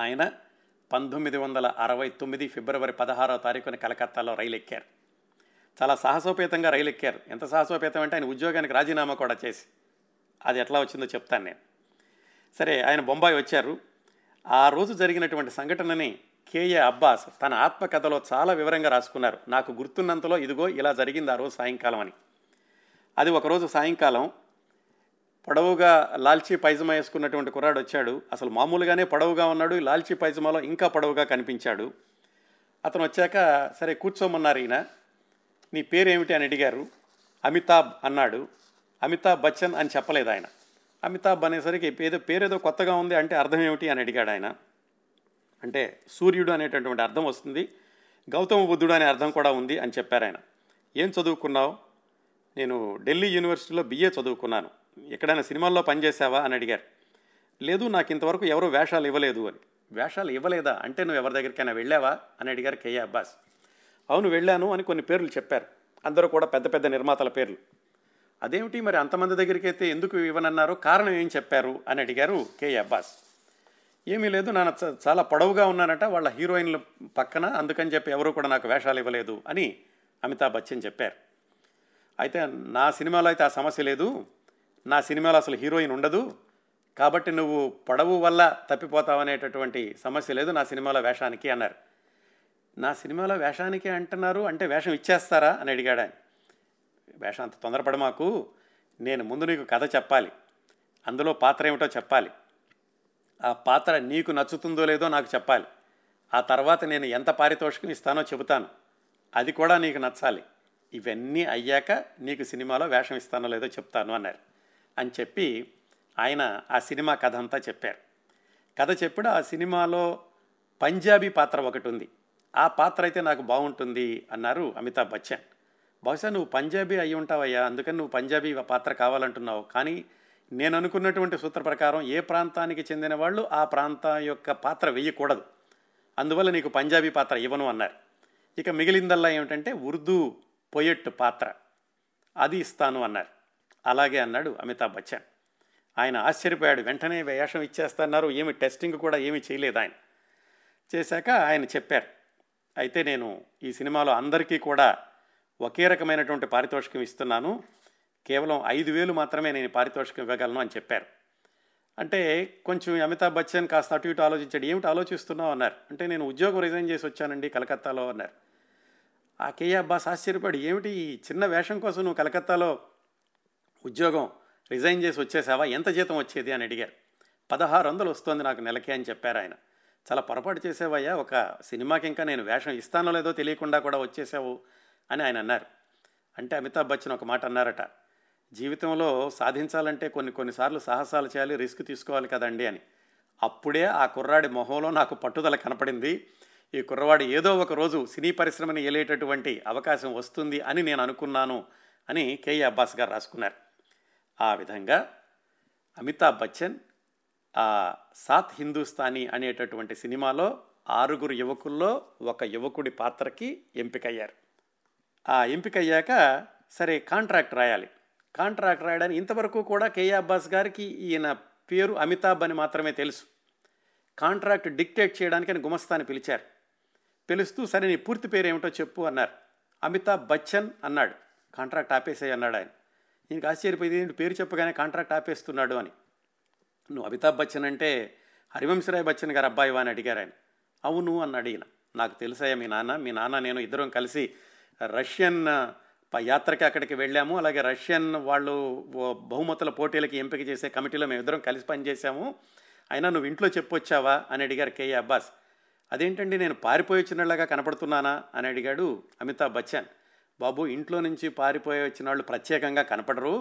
ఆయన పంతొమ్మిది వందల అరవై తొమ్మిది ఫిబ్రవరి పదహారవ తారీఖున కలకత్తాలో రైలు ఎక్కారు. చాలా సాహసోపేతంగా రైలు ఎక్కారు. ఎంత సాహసోపేతం అంటే ఆయన ఉద్యోగానికి రాజీనామా కూడా చేసి, అది ఎట్లా వచ్చిందో చెప్తాను నేను. సరే, ఆయన బొంబాయి వచ్చారు. ఆ రోజు జరిగినటువంటి సంఘటనని కే ఏ అబ్బాస్ తన ఆత్మకథలో చాలా వివరంగా రాసుకున్నారు. నాకు గుర్తున్నంతలో ఇదిగో ఇలా జరిగింది ఆ రోజు సాయంకాలం అని. అది ఒకరోజు సాయంకాలం పొడవుగా లాల్చీ పైజమా వేసుకున్నటువంటి కుర్రాడు వచ్చాడు. అసలు మామూలుగానే పొడవుగా ఉన్నాడు, లాల్చీ పైజమాలో ఇంకా పొడవుగా కనిపించాడు. అతను వచ్చాక సరే కూర్చోమన్నారు. ఈయన నీ పేరేమిటి అని అడిగారు. అమితాబ్ అన్నాడు. అమితాబ్ బచ్చన్ అని చెప్పలేదు ఆయన. అమితాబ్ అనేసరికి ఏదో పేరేదో కొత్తగా ఉంది అంటే అర్థం ఏమిటి అని అడిగాడు ఆయన. అంటే సూర్యుడు అనేటటువంటి అర్థం వస్తుంది, గౌతమ బుద్ధుడు అనే అర్థం కూడా ఉంది అని చెప్పారు ఆయన. ఏం చదువుకున్నావు? నేను ఢిల్లీ యూనివర్సిటీలో బీఏ చదువుకున్నాను. ఎక్కడైనా సినిమాల్లో పనిచేసావా అని అడిగారు. లేదు, నాకు ఇంతవరకు ఎవరూ వేషాలు ఇవ్వలేదు అని. వేషాలు ఇవ్వలేదా అంటే నువ్వు ఎవరి దగ్గరికైనా వెళ్ళావా అని అడిగారు కే ఏ అబ్బాస్. అవును వెళ్ళాను అని కొన్ని పేర్లు చెప్పారు. అందరూ కూడా పెద్ద పెద్ద నిర్మాతల పేర్లు. అదేమిటి మరి అంతమంది దగ్గరికి అయితే ఎందుకు ఇవ్వనన్నారు, కారణం ఏం చెప్పారు అని అడిగారు కే ఏ అబ్బాస్. ఏమీ లేదు, నా చాలా పొడవుగా ఉన్నానట వాళ్ళ హీరోయిన్ల పక్కన, అందుకని చెప్పి ఎవరు కూడా నాకు వేషాలు ఇవ్వలేదు అని అమితాబ్ బచ్చన్ చెప్పారు. అయితే నా సినిమాలో అయితే ఆ సమస్య లేదు, నా సినిమాలో అసలు హీరోయిన్ ఉండదు కాబట్టి నువ్వు పొడవు వల్ల తప్పిపోతావనేటటువంటి సమస్య లేదు నా సినిమాలో వేషానికి అన్నారు. నా సినిమాలో వేషానికి అంటున్నారు అంటే వేషం ఇచ్చేస్తారా అని అడిగాడు ఆయన. వేషం అంత తొందరపడ మాకు, నేను ముందు నీకు కథ చెప్పాలి, అందులో పాత్ర ఏమిటో చెప్పాలి, ఆ పాత్ర నీకు నచ్చుతుందో లేదో నాకు చెప్పాలి, ఆ తర్వాత నేను ఎంత పారితోషికం ఇస్తానో చెబుతాను, అది కూడా నీకు నచ్చాలి, ఇవన్నీ అయ్యాక నీకు సినిమాలో వేషం ఇస్తానో లేదో చెప్తాను అన్నారు అని చెప్పి ఆయన ఆ సినిమా కథ అంతా చెప్పారు. కథ చెప్పాడు. ఆ సినిమాలో పంజాబీ పాత్ర ఒకటి ఉంది, ఆ పాత్ర అయితే నాకు బాగుంటుంది అన్నారు అమితాబ్ బచ్చన్. బహుశా నువ్వు పంజాబీ అయి ఉంటావయ్యా, అందుకని నువ్వు పంజాబీ పాత్ర కావాలంటున్నావు, కానీ నేను అనుకున్నటువంటి సూత్ర ప్రకారం ఏ ప్రాంతానికి చెందిన వాళ్ళు ఆ ప్రాంతం యొక్క పాత్ర వేయకూడదు, అందువల్ల నీకు పంజాబీ పాత్ర ఇవ్వను అన్నారు. ఇక మిగిలిందల్లా ఏమిటంటే ఉర్దూ పొయెట్ పాత్ర, అది ఇస్తాను అన్నారు. అలాగే అన్నాడు అమితాబ్ బచ్చన్. ఆయన ఆశ్చర్యపోయాడు. వెంటనే వేషం ఇచ్చేస్తున్నారు, ఏమి టెస్టింగ్ కూడా ఏమీ చేయలేదు ఆయన. చేశాక ఆయన చెప్పారు, అయితే నేను ఈ సినిమాలో అందరికీ కూడా ఒకే రకమైనటువంటి పారితోషికం ఇస్తున్నాను, కేవలం ఐదు వేలు మాత్రమే నేను పారితోషికం ఇవ్వగలను అని చెప్పారు. అంటే కొంచెం అమితాబ్ బచ్చన్ కాస్త అటు ఇటు ఆలోచించాడు. ఏమిటి ఆలోచిస్తున్నావు అన్నారు. అంటే నేను ఉద్యోగం రిజైన్ చేసి వచ్చానండి కలకత్తాలో అన్నారు. ఆ కే ఏ అబ్బాస్ ఆశ్చర్యపడి, ఏమిటి ఈ చిన్న వేషం కోసం నువ్వు కలకత్తాలో ఉద్యోగం రిజైన్ చేసి వచ్చేసావా, ఎంత జీతం వచ్చేది అని అడిగారు. పదహారు వందలు వస్తుంది నాకు నెలకే అని చెప్పారు ఆయన. చాలా పొరపాటు చేసేవయ్యా, ఒక సినిమాకి ఇంకా నేను వేషం ఇస్తానో లేదో తెలియకుండా కూడా వచ్చేసావు అని ఆయన అన్నారు. అంటే అమితాబ్ బచ్చన్ ఒక మాట అన్నారట, జీవితంలో సాధించాలంటే కొన్ని కొన్నిసార్లు సాహసాలు చేయాలి, రిస్క్ తీసుకోవాలి కదండి అని. అప్పుడే ఆ కుర్రాడి మొహంలో నాకు పట్టుదల కనపడింది, ఈ కుర్రవాడు ఏదో ఒక రోజు సినీ పరిశ్రమని ఏలేటటువంటి అవకాశం వస్తుంది అని నేను అనుకున్నాను అని కే ఏ అబ్బాస్ గారు రాసుకున్నారు. ఆ విధంగా అమితాబ్ బచ్చన్ ఆ సాత్ హిందుస్థానీ అనేటటువంటి సినిమాలో ఆరుగురు యువకుల్లో ఒక యువకుడి పాత్రకి ఎంపికయ్యారు. ఆ ఎంపికయ్యాక సరే కాంట్రాక్ట్ రాయాలి. కాంట్రాక్ట్ రాయడానికి ఇంతవరకు కూడా కే ఏ అబ్బాస్ గారికి ఈయన పేరు అమితాబ్ అని మాత్రమే తెలుసు. కాంట్రాక్ట్ డిక్టేట్ చేయడానికి ఆయన గుమస్తాని పిలిచారు. పిలుస్తూ సరే నీ పూర్తి పేరు ఏమిటో చెప్పు అన్నారు. అమితాబ్ బచ్చన్ అన్నాడు. కాంట్రాక్ట్ ఆపేసాయి అన్నాడు ఆయన. ఈయనకి ఆశ్చర్యపోయింది, పేరు చెప్పగానే కాంట్రాక్ట్ ఆపేస్తున్నాడు అని. నువ్వు అమితాబ్ బచ్చన్ అంటే హరివంశ్ రాయ్ బచ్చన్ గారు అబ్బాయివా అని అడిగారు ఆయన. అవును అన్నాడు ఈయన. నాకు తెలుసాయా మీ నాన్న, మీ నాన్న నేను ఇద్దరం కలిసి రష్యన్ యాత్రకి అక్కడికి వెళ్ళాము, అలాగే రష్యన్ వాళ్ళు బహుమతుల పోటీలకి ఎంపిక చేసే కమిటీలో మేము ఇద్దరం కలిసి పనిచేసాము, అయినా నువ్వు ఇంట్లో చెప్పొచ్చావా అని అడిగారు కే ఏ అబ్బాస్. అదేంటండి నేను పారిపోయి వచ్చినలాగా కనపడుతున్నానా అని అడిగాడు అమితాబ్ బచ్చన్. బాబు ఇంట్లో నుంచి పారిపోయి వచ్చిన వాళ్ళు ప్రత్యేకంగా కనపడరు,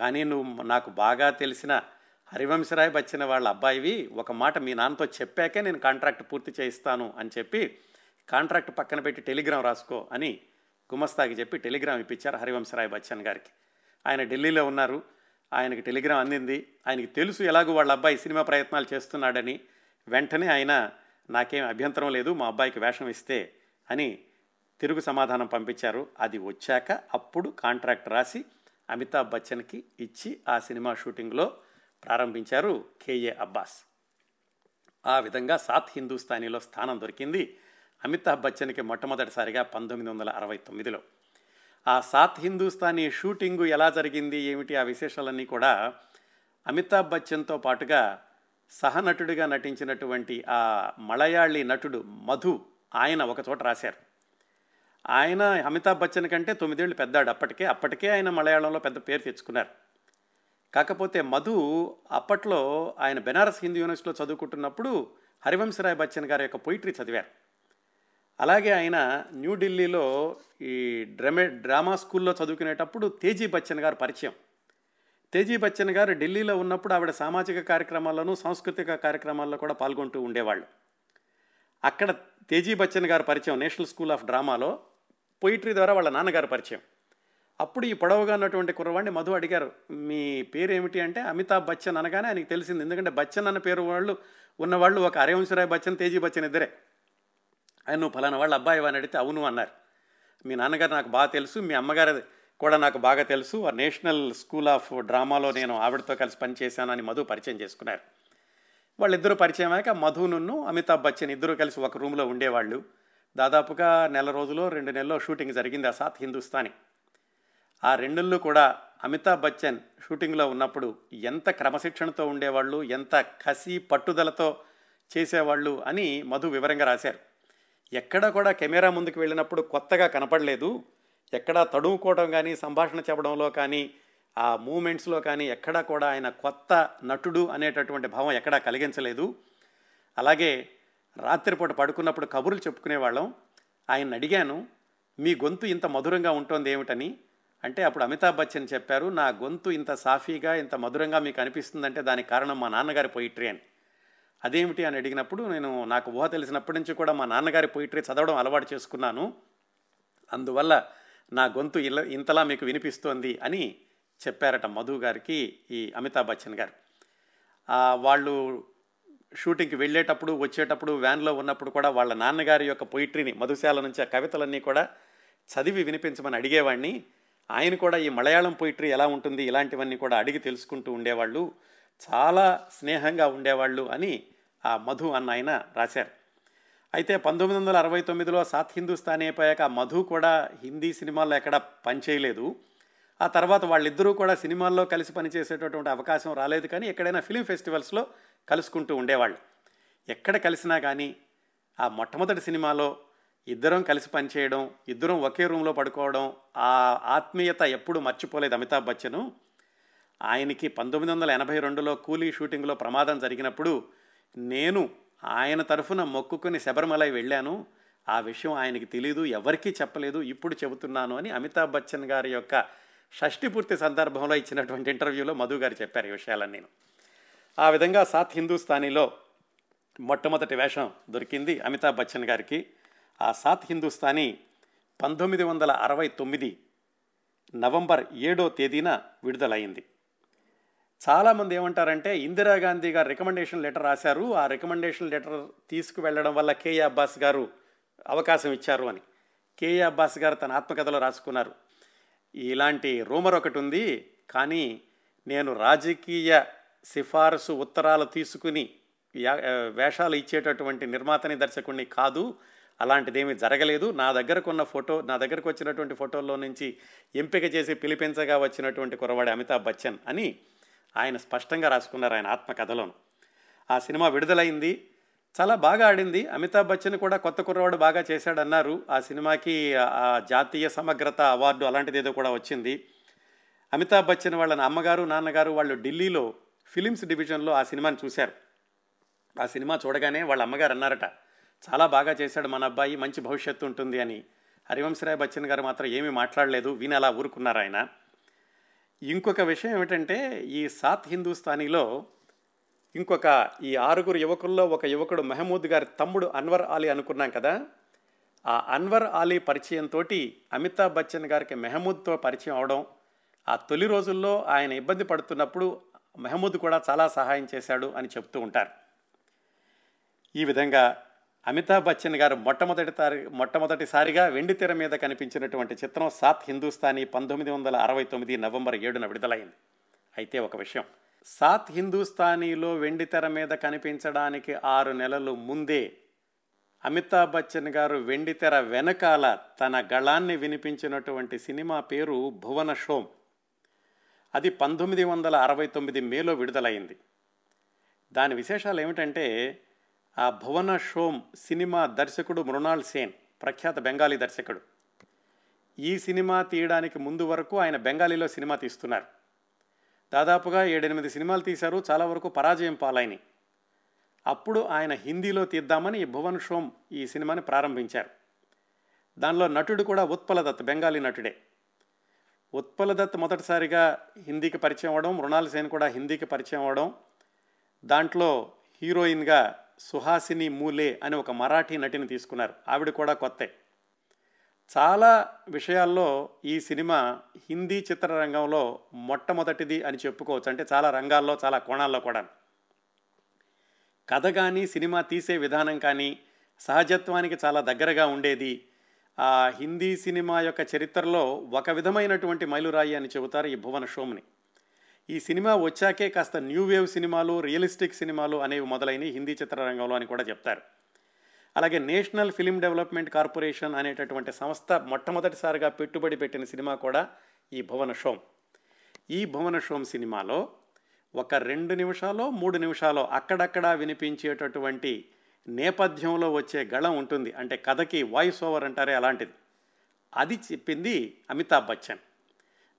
కానీ నువ్వు నాకు బాగా తెలిసిన హరివంశరాయ్ బచ్చన్ వాళ్ళ అబ్బాయివి, ఒక మాట మీ నాన్నతో చెప్పాకే నేను కాంట్రాక్ట్ పూర్తి చేయిస్తాను అని చెప్పి కాంట్రాక్ట్ పక్కన పెట్టి టెలిగ్రామ్ రాసుకో అని గుమస్తాకి చెప్పి టెలిగ్రామ్ ఇప్పించారు హరివంశరాయ్ బచ్చన్ గారికి. ఆయన ఢిల్లీలో ఉన్నారు, ఆయనకి టెలిగ్రామ్ అందింది. ఆయనకి తెలుసు ఎలాగో వాళ్ళ అబ్బాయి సినిమా ప్రయత్నాలు చేస్తున్నాడని. వెంటనే ఆయన నాకేం అభ్యంతరం లేదు, మా అబ్బాయికి వేషం ఇస్తే అని తిరుగు సమాధానం పంపించారు. అది వచ్చాక అప్పుడు కాంట్రాక్ట్ రాసి అమితాబ్ బచ్చన్కి ఇచ్చి ఆ సినిమా షూటింగ్లో ప్రారంభించారు కే ఏ అబ్బాస్. ఆ విధంగా సాత్ హిందుస్థానీలో స్థానం దొరికింది అమితాబ్ బచ్చన్కి మొట్టమొదటిసారిగా పంతొమ్మిది వందల అరవై తొమ్మిదిలో. ఆ సాత్ హిందుస్థానీ షూటింగు ఎలా జరిగింది ఏమిటి ఆ విశేషాలన్నీ కూడా అమితాబ్ బచ్చన్తో పాటుగా సహనటుడిగా నటించినటువంటి ఆ మలయాళీ నటుడు మధు, ఆయన ఒకచోట రాశారు. ఆయన అమితాబ్ బచ్చన్ కంటే తొమ్మిదేళ్ళు పెద్దాడు అప్పటికే అప్పటికే ఆయన మలయాళంలో పెద్ద పేరు తెచ్చుకున్నారు. కాకపోతే మధు అప్పట్లో ఆయన బెనారస్ హిందూ యూనివర్సిటీలో చదువుకుంటున్నప్పుడు హరివంశ్ రాయ్ బచ్చన్ గారి యొక్క పొయిటరీ చదివారు. అలాగే ఆయన న్యూఢిల్లీలో ఈ డ్రమే డ్రామా స్కూల్లో చదువుకునేటప్పుడు తేజీ బచ్చన్ గారు పరిచయం. తేజీ బచ్చన్ గారు ఢిల్లీలో ఉన్నప్పుడు ఆవిడ సామాజిక కార్యక్రమాల్లోనూ సాంస్కృతిక కార్యక్రమాల్లో కూడా పాల్గొంటూ ఉండేవాళ్ళు. అక్కడ తేజీ బచ్చన్ గారు పరిచయం నేషనల్ స్కూల్ ఆఫ్ డ్రామాలో పొయిటరీ ద్వారా వాళ్ళ నాన్నగారు పరిచయం. అప్పుడు ఈ పొడవుగా ఉన్నటువంటి కుర్రవాడిని మధు అడిగారు, మీ పేరు ఏమిటి అంటే అమితాబ్ బచ్చన్ అనగానే ఆయనకి తెలిసింది. ఎందుకంటే బచ్చన్ అన్న పేరు వాళ్ళు ఉన్నవాళ్ళు ఒక హరివంశరాయ్ బచ్చన్, తేజీ బచ్చన్ ఇద్దరే. ఆయన నువ్వు ఫలానా వాళ్ళ అబ్బాయి అని అడిగితే అవును అన్నారు. మీ నాన్నగారు నాకు బాగా తెలుసు, మీ అమ్మగారు కూడా నాకు బాగా తెలుసు, ఆ నేషనల్ స్కూల్ ఆఫ్ డ్రామాలో నేను ఆవిడతో కలిసి పనిచేశానని మధు పరిచయం చేసుకున్నారు. వాళ్ళిద్దరూ పరిచయం అయ్యాక మధును అమితాబ్ బచ్చన్ ఇద్దరూ కలిసి ఒక రూమ్లో ఉండేవాళ్ళు. దాదాపుగా నెల రోజులో రెండు నెలలో షూటింగ్ జరిగింది ఆ సాత్ హిందుస్థానీ. ఆ రెండుల్లో కూడా అమితాబ్ బచ్చన్ షూటింగ్లో ఉన్నప్పుడు ఎంత క్రమశిక్షణతో ఉండేవాళ్ళు, ఎంత కసి పట్టుదలతో చేసేవాళ్ళు అని మధు వివరంగా రాశారు. ఎక్కడ కూడా కెమెరా ముందుకు వెళ్ళినప్పుడు కొత్తగా కనపడలేదు. ఎక్కడా తడుముకోవడం కానీ, సంభాషణ చెప్పడంలో కానీ, ఆ మూమెంట్స్లో కానీ ఎక్కడా కూడా ఆయన కొత్త నటుడు అనేటటువంటి భావం ఎక్కడా కలిగించలేదు. అలాగే రాత్రిపూట పడుకున్నప్పుడు కబుర్లు చెప్పుకునేవాళ్ళం. ఆయన అడిగాను, మీ గొంతు ఇంత మధురంగా ఉంటుంది ఏమిటని. అంటే అప్పుడు అమితాబ్ బచ్చన్ చెప్పారు, నా గొంతు ఇంత సాఫీగా ఇంత మధురంగా మీకు అనిపిస్తుందంటే దానికి కారణం మా నాన్నగారి పొయిటరీ అని. అదేమిటి అని అడిగినప్పుడు, నేను నాకు ఊహ తెలిసినప్పటి నుంచి కూడా మా నాన్నగారి పొయిటరీ చదవడం అలవాటు చేసుకున్నాను, అందువల్ల నా గొంతు ఇలా ఇంతలా మీకు వినిపిస్తోంది అని చెప్పారట మధు గారికి ఈ అమితాబ్ బచ్చన్ గారు. వాళ్ళు షూటింగ్కి వెళ్ళేటప్పుడు వచ్చేటప్పుడు వ్యాన్లో ఉన్నప్పుడు కూడా వాళ్ళ నాన్నగారి యొక్క పొయిటరీని మధుశాల నుంచి ఆ కవితలన్నీ కూడా చదివి వినిపించమని అడిగేవాడిని. ఆయన కూడా ఈ మలయాళం పొయిటరీ ఎలా ఉంటుంది ఇలాంటివన్నీ కూడా అడిగి తెలుసుకుంటూ ఉండేవాళ్ళు, చాలా స్నేహంగా ఉండేవాళ్ళు అని ఆ మధు అన్న ఆయన రాశారు. అయితే పంతొమ్మిది వందల అరవై తొమ్మిదిలో సాత్ హిందుస్థానీ అయిపోయాక మధు కూడా హిందీ సినిమాల్లో ఎక్కడ పనిచేయలేదు. ఆ తర్వాత వాళ్ళిద్దరూ కూడా సినిమాల్లో కలిసి పనిచేసేటటువంటి అవకాశం రాలేదు. కానీ ఎక్కడైనా ఫిలిం ఫెస్టివల్స్లో కలుసుకుంటూ ఉండేవాళ్ళు. ఎక్కడ కలిసినా కానీ ఆ మొట్టమొదటి సినిమాలో ఇద్దరం కలిసి పనిచేయడం, ఇద్దరం ఒకే రూమ్లో పడుకోవడం, ఆ ఆత్మీయత ఎప్పుడూ మర్చిపోలేదు అమితాబ్ బచ్చను. ఆయనకి పంతొమ్మిది వందల ఎనభై రెండులో కూలీ షూటింగ్లో ప్రమాదం జరిగినప్పుడు నేను ఆయన తరఫున మొక్కుకుని శబరిమలై వెళ్ళాను, ఆ విషయం ఆయనకి తెలీదు, ఎవరికీ చెప్పలేదు, ఇప్పుడు చెబుతున్నాను అని అమితాబ్ బచ్చన్ గారి యొక్క షష్ఠి పూర్తి సందర్భంలో ఇచ్చినటువంటి ఇంటర్వ్యూలో మధు గారు చెప్పారు ఈ విషయాలని. నేను ఆ విధంగా సాత్ హిందుస్థానీలో మొట్టమొదటి వేషం దొరికింది అమితాబ్ బచ్చన్ గారికి. ఆ సాత్ హిందుస్థానీ పంతొమ్మిది వందల అరవై తొమ్మిది నవంబర్ ఏడో తేదీన విడుదలైంది. చాలామంది ఏమంటారంటే ఇందిరాగాంధీ గారు రికమెండేషన్ లెటర్ రాశారు, ఆ రికమెండేషన్ లెటర్ తీసుకువెళ్ళడం వల్ల కే ఏ అబ్బాస్ గారు అవకాశం ఇచ్చారు అని. కే ఏ అబ్బాస్ గారు తన ఆత్మకథలో రాసుకున్నారు, ఇలాంటి రూమర్ ఒకటి ఉంది కానీ నేను రాజకీయ సిఫారసు ఉత్తరాలు తీసుకుని వేషాలు ఇచ్చేటటువంటి నిర్మాతని దర్శకుడిని కాదు, అలాంటిదేమీ జరగలేదు, నా దగ్గరకు ఉన్న ఫోటో నా దగ్గరకు వచ్చినటువంటి ఫోటోల్లో నుంచి ఎంపిక చేసి పిలిపించగా వచ్చినటువంటి కురవాడి అమితాబ్ బచ్చన్ అని ఆయన స్పష్టంగా రాసుకున్నారు ఆయన ఆత్మకథలోను. ఆ సినిమా విడుదలైంది, చాలా బాగా ఆడింది. అమితాబ్ బచ్చన్ కూడా కొత్త కుర్రవాడు బాగా చేశాడన్నారు. ఆ సినిమాకి ఆ జాతీయ సమగ్రత అవార్డు అలాంటిది ఏదో కూడా వచ్చింది. అమితాబ్ బచ్చన్ వాళ్ళ అమ్మగారు నాన్నగారు వాళ్ళు ఢిల్లీలో ఫిలిమ్స్ డివిజన్లో ఆ సినిమాని చూశారు. ఆ సినిమా చూడగానే వాళ్ళ అమ్మగారు అన్నారట, చాలా బాగా చేశాడు మన అబ్బాయి, మంచి భవిష్యత్తు ఉంటుంది అని. హరివంశరాయ్ బచ్చన్ గారు మాత్రం ఏమీ మాట్లాడలేదు, వీణ అలా ఊరుకున్నారు ఆయన. ఇంకొక విషయం ఏమిటంటే ఈ సాత్ హిందుస్థానీలో ఇంకొక ఈ ఆరుగురు యువకుల్లో ఒక యువకుడు మహమూద్ గారి తమ్ముడు అన్వర్ అలీ అనుకున్నాం కదా, ఆ అన్వర్ అలీ పరిచయంతో అమితాబ్ బచ్చన్ గారికి మహమూద్తో పరిచయం అవడం, ఆ తొలి రోజుల్లో ఆయన ఇబ్బంది పడుతున్నప్పుడు మహమూద్ కూడా చాలా సహాయం చేశాడు అని చెప్తూ ఉంటారు. ఈ విధంగా అమితాబ్ బచ్చన్ గారు మొట్టమొదటి మొట్టమొదటిసారిగా వెండితెర మీద కనిపించినటువంటి చిత్రం సాత్ హిందుస్థానీ పంతొమ్మిది వందల అరవై తొమ్మిది నవంబర్ ఏడున విడుదలైంది. అయితే ఒక విషయం, సాత్ హిందుస్థానీలో వెండితెర మీద కనిపించడానికి ఆరు నెలలు ముందే అమితాబ్ బచ్చన్ గారు వెండితెర వెనకాల తన గళాన్ని వినిపించినటువంటి సినిమా పేరు భువన షోమ్. అది పంతొమ్మిది వందల అరవై తొమ్మిది మేలో విడుదలైంది. దాని విశేషాలు ఏమిటంటే ఆ భువన షోమ్ సినిమా దర్శకుడు మృణాల్ సేన్, ప్రఖ్యాత బెంగాలీ దర్శకుడు. ఈ సినిమా తీయడానికి ముందు వరకు ఆయన బెంగాలీలో సినిమా తీస్తున్నారు. దాదాపుగా ఏడెనిమిది సినిమాలు తీశారు, చాలా వరకు పరాజయం పాలైన. అప్పుడు ఆయన హిందీలో తీద్దామని ఈ భువన్ షోమ్ ఈ సినిమాని ప్రారంభించారు. దానిలో నటుడు కూడా ఉత్పల దత్, బెంగాలీ నటుడే. ఉత్పల దత్ మొదటిసారిగా హిందీకి పరిచయం అవ్వడం, మృణాల్ సేన్ కూడా హిందీకి పరిచయం అవ్వడం, దాంట్లో హీరోయిన్గా సుహాసిని మూలే అని ఒక మరాఠీ నటిని తీసుకున్నారు. ఆవిడ కూడా కొత్తే. చాలా విషయాల్లో ఈ సినిమా హిందీ చిత్రరంగంలో మొట్టమొదటిది అని చెప్పుకోవచ్చు. అంటే చాలా రంగాల్లో, చాలా కోణాల్లో కూడా. కథ కానీ, సినిమా తీసే విధానం కానీ సహజత్వానికి చాలా దగ్గరగా ఉండేది. ఆ హిందీ సినిమా యొక్క చరిత్రలో ఒక విధమైనటువంటి మైలురాయి అని చెబుతారు ఈ భువన షోమ్ని. ఈ సినిమా వచ్చాకే కాస్త న్యూ వేవ్ సినిమాలు, రియలిస్టిక్ సినిమాలు అనేవి మొదలైనవి హిందీ చిత్రరంగంలో అని కూడా చెప్తారు. అలాగే నేషనల్ ఫిలిం డెవలప్మెంట్ కార్పొరేషన్ అనేటటువంటి సంస్థ మొట్టమొదటిసారిగా పెట్టుబడి పెట్టిన సినిమా కూడా ఈ భువన షోమ్. ఈ భువన షోమ్ సినిమాలో ఒక రెండు నిమిషాలు మూడు నిమిషాలు అక్కడక్కడా వినిపించేటటువంటి నేపథ్యంలో వచ్చే గళం ఉంటుంది. అంటే కథకి వాయిస్ ఓవర్ అంటారే, అలాంటిది అది చెప్పింది అమితాబ్ బచ్చన్.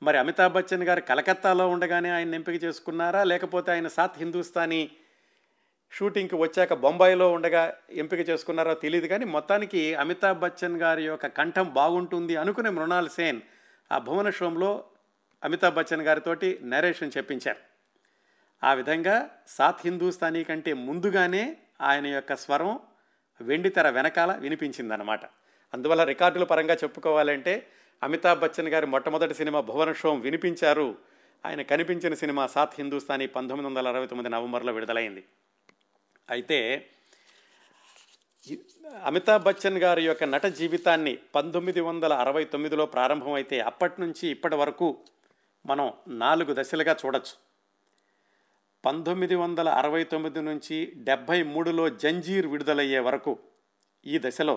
మరి అమితాబ్ బచ్చన్ గారు కలకత్తాలో ఉండగానే ఆయన ఎంపిక చేసుకున్నారా, లేకపోతే ఆయన సాత్ హిందుస్థానీ షూటింగ్కి వచ్చాక బొంబాయిలో ఉండగా ఎంపిక చేసుకున్నారో తెలియదు. కానీ మొత్తానికి అమితాబ్ బచ్చన్ గారి యొక్క కంఠం బాగుంటుంది అనుకునే మృణాల్ సేన్ ఆ భువన షోమ్లో అమితాబ్ బచ్చన్ గారితోటి నరేషన్ చెప్పించారు. ఆ విధంగా సాత్ హిందుస్థానీ కంటే ముందుగానే ఆయన యొక్క స్వరం వెండితెర వెనకాల వినిపించిందనమాట. అందువల్ల రికార్డుల పరంగా చెప్పుకోవాలంటే అమితాబ్ బచ్చన్ గారి మొట్టమొదటి సినిమా భువన షోమ్ వినిపించారు, ఆయన కనిపించిన సినిమా సాత్ హిందుస్థానీ పంతొమ్మిది వందల అరవై తొమ్మిది నవంబర్లో విడుదలైంది. అయితే అమితాబ్ బచ్చన్ గారి యొక్క నట జీవితాన్ని పంతొమ్మిది వందల అరవై తొమ్మిదిలో ప్రారంభమైతే అప్పటి నుంచి ఇప్పటి వరకు మనం నాలుగు దశలుగా చూడొచ్చు. పంతొమ్మిది వందల అరవై తొమ్మిది నుంచి డెబ్భై మూడులో జంజీర్ విడుదలయ్యే వరకు ఈ దశలో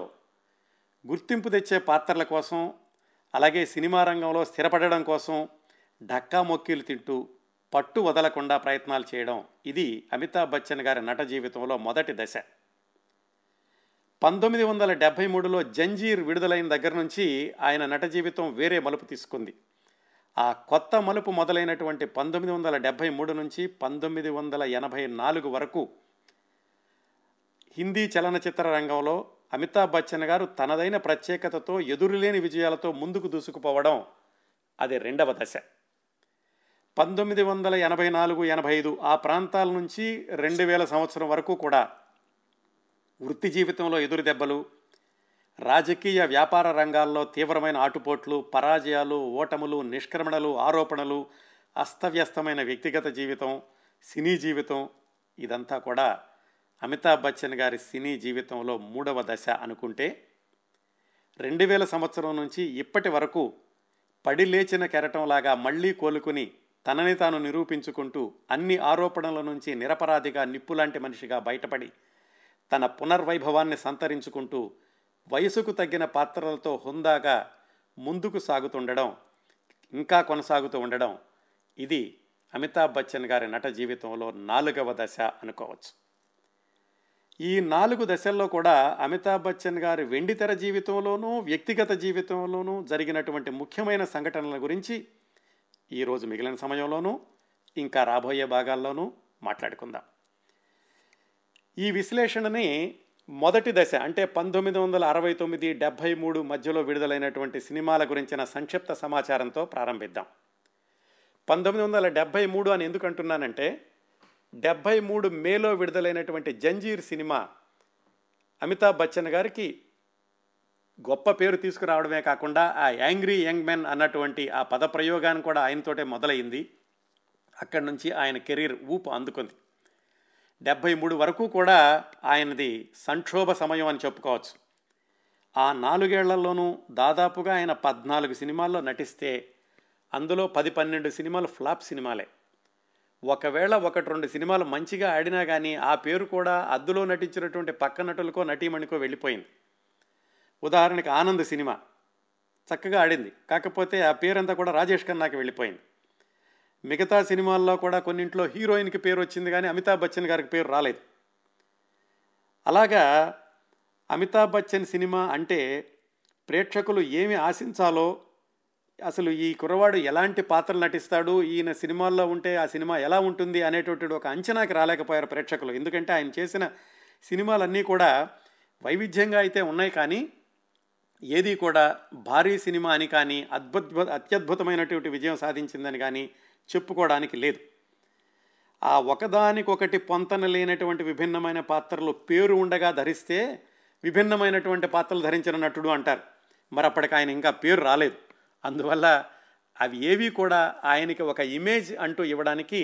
గుర్తింపు తెచ్చే పాత్రల కోసం, అలాగే సినిమా రంగంలో స్థిరపడడం కోసం ఢక్కా మొక్కీలు తింటూ పట్టు వదలకుండా ప్రయత్నాలు చేయడం, ఇది అమితాబ్ బచ్చన్ గారి నట జీవితంలో మొదటి దశ. పంతొమ్మిది వందల డెబ్భై మూడులో జంజీర్ విడుదలైన దగ్గర నుంచి ఆయన నట జీవితం వేరే మలుపు తీసుకుంది. ఆ కొత్త మలుపు మొదలైనటువంటి పంతొమ్మిది వందల డెబ్భై మూడు నుంచి పంతొమ్మిది వందల ఎనభై నాలుగు వరకు హిందీ చలనచిత్ర రంగంలో అమితాబ్ బచ్చన్ గారు తనదైన ప్రత్యేకతతో ఎదురులేని విజయాలతో ముందుకు దూసుకుపోవడం, అది రెండవ దశ. పంతొమ్మిది వందల ఎనభై నాలుగు ఎనభై ఐదు ఆ ప్రాంతాల నుంచి రెండు వేల సంవత్సరం వరకు కూడా వృత్తి జీవితంలో ఎదురు దెబ్బలు, రాజకీయ వ్యాపార రంగాల్లో తీవ్రమైన ఆటుపోట్లు, పరాజయాలు, ఓటములు, నిష్క్రమణలు, ఆరోపణలు, అస్తవ్యస్తమైన వ్యక్తిగత జీవితం, సినీ జీవితం, ఇదంతా కూడా అమితాబ్ బచ్చన్ గారి సినీ జీవితంలో మూడవ దశ అనుకుంటే, రెండు వేల సంవత్సరం నుంచి ఇప్పటి వరకు పడి లేచిన కెరటంలాగా మళ్లీ కోలుకుని తనని తాను నిరూపించుకుంటూ అన్ని ఆరోపణల నుంచి నిరపరాధిగా, నిప్పులాంటి మనిషిగా బయటపడి తన పునర్వైభవాన్ని సంతరించుకుంటూ వయసుకు తగ్గిన పాత్రలతో హుందాగా ముందుకు సాగుతుండడం, ఇంకా కొనసాగుతూ ఉండడం, ఇది అమితాబ్ బచ్చన్ గారి నట జీవితంలో నాలుగవ దశ అనుకోవచ్చు. ఈ నాలుగు దశల్లో కూడా అమితాబ్ బచ్చన్ గారి వెండితెర జీవితంలోనూ వ్యక్తిగత జీవితంలోనూ జరిగినటువంటి ముఖ్యమైన సంఘటనల గురించి ఈరోజు మిగిలిన సమయంలోనూ ఇంకా రాబోయే భాగాల్లోనూ మాట్లాడుకుందాం. ఈ విశ్లేషణని మొదటి దశ అంటే పంతొమ్మిది వందల అరవై తొమ్మిది డెబ్భై మూడు మధ్యలో విడుదలైనటువంటి సినిమాల గురించిన సంక్షిప్త సమాచారంతో ప్రారంభిద్దాం. పంతొమ్మిది వందల డెబ్భై మూడు అని ఎందుకంటున్నానంటే, డెబ్భై మూడు మేలో విడుదలైనటువంటి జంజీర్ సినిమా అమితాబ్ బచ్చన్ గారికి గొప్ప పేరు తీసుకురావడమే కాకుండా ఆ యాంగ్రీ యంగ్ మెన్ అన్నటువంటి ఆ పదప్రయోగాన్ని కూడా ఆయనతోటే మొదలైంది. అక్కడి నుంచి ఆయన కెరీర్ ఊపు అందుకుంది. డెబ్భై మూడు వరకు కూడా ఆయనది సంక్షోభ సమయం అని చెప్పుకోవచ్చు. ఆ నాలుగేళ్లలోనూ దాదాపుగా ఆయన పద్నాలుగు సినిమాల్లో నటిస్తే అందులో పది పన్నెండు సినిమాలు ఫ్లాప్ సినిమాలే. ఒకవేళ ఒకటి రెండు సినిమాలు మంచిగా ఆడినా కానీ ఆ పేరు కూడా అద్దులో నటించినటువంటి పక్క నటులకో నటీమణికో వెళ్ళిపోయింది. ఉదాహరణకి ఆనంద్ సినిమా చక్కగా ఆడింది, కాకపోతే ఆ పేరంతా కూడా రాజేష్ ఖన్నాకి వెళ్ళిపోయింది. మిగతా సినిమాల్లో కూడా కొన్నింట్లో హీరోయిన్కి పేరు వచ్చింది కానీ అమితాబ్ బచ్చన్ గారికి పేరు రాలేదు. అలాగా అమితాబ్ బచ్చన్ సినిమా అంటే ప్రేక్షకులు ఏమి ఆశించాలో, అసలు ఈ కుర్రవాడు ఎలాంటి పాత్రలు నటిస్తాడు, ఈయన సినిమాల్లో ఉంటే ఆ సినిమా ఎలా ఉంటుంది అనేటటువంటి ఒక అంచనాకి రాలేకపోయారు ప్రేక్షకులు. ఎందుకంటే ఆయన చేసిన సినిమాలన్నీ కూడా వైవిధ్యంగా అయితే ఉన్నాయి కానీ ఏది కూడా భారీ సినిమా అని కానీ అద్భుత అత్యద్భుతమైనటువంటి విజయం సాధించిందని కానీ చెప్పుకోవడానికి లేదు. ఆ ఒకదానికొకటి పొంతన లేనటువంటి విభిన్నమైన పాత్రలు పేరు ఉండగా ధరిస్తే విభిన్నమైనటువంటి పాత్రలు ధరించిన నటుడు అంటారు. మరి అప్పటికి ఆయన ఇంకా పేరు రాలేదు. అందువల్ల అవి ఏవి కూడా ఆయనకి ఒక ఇమేజ్ అంటూ ఇవ్వడానికి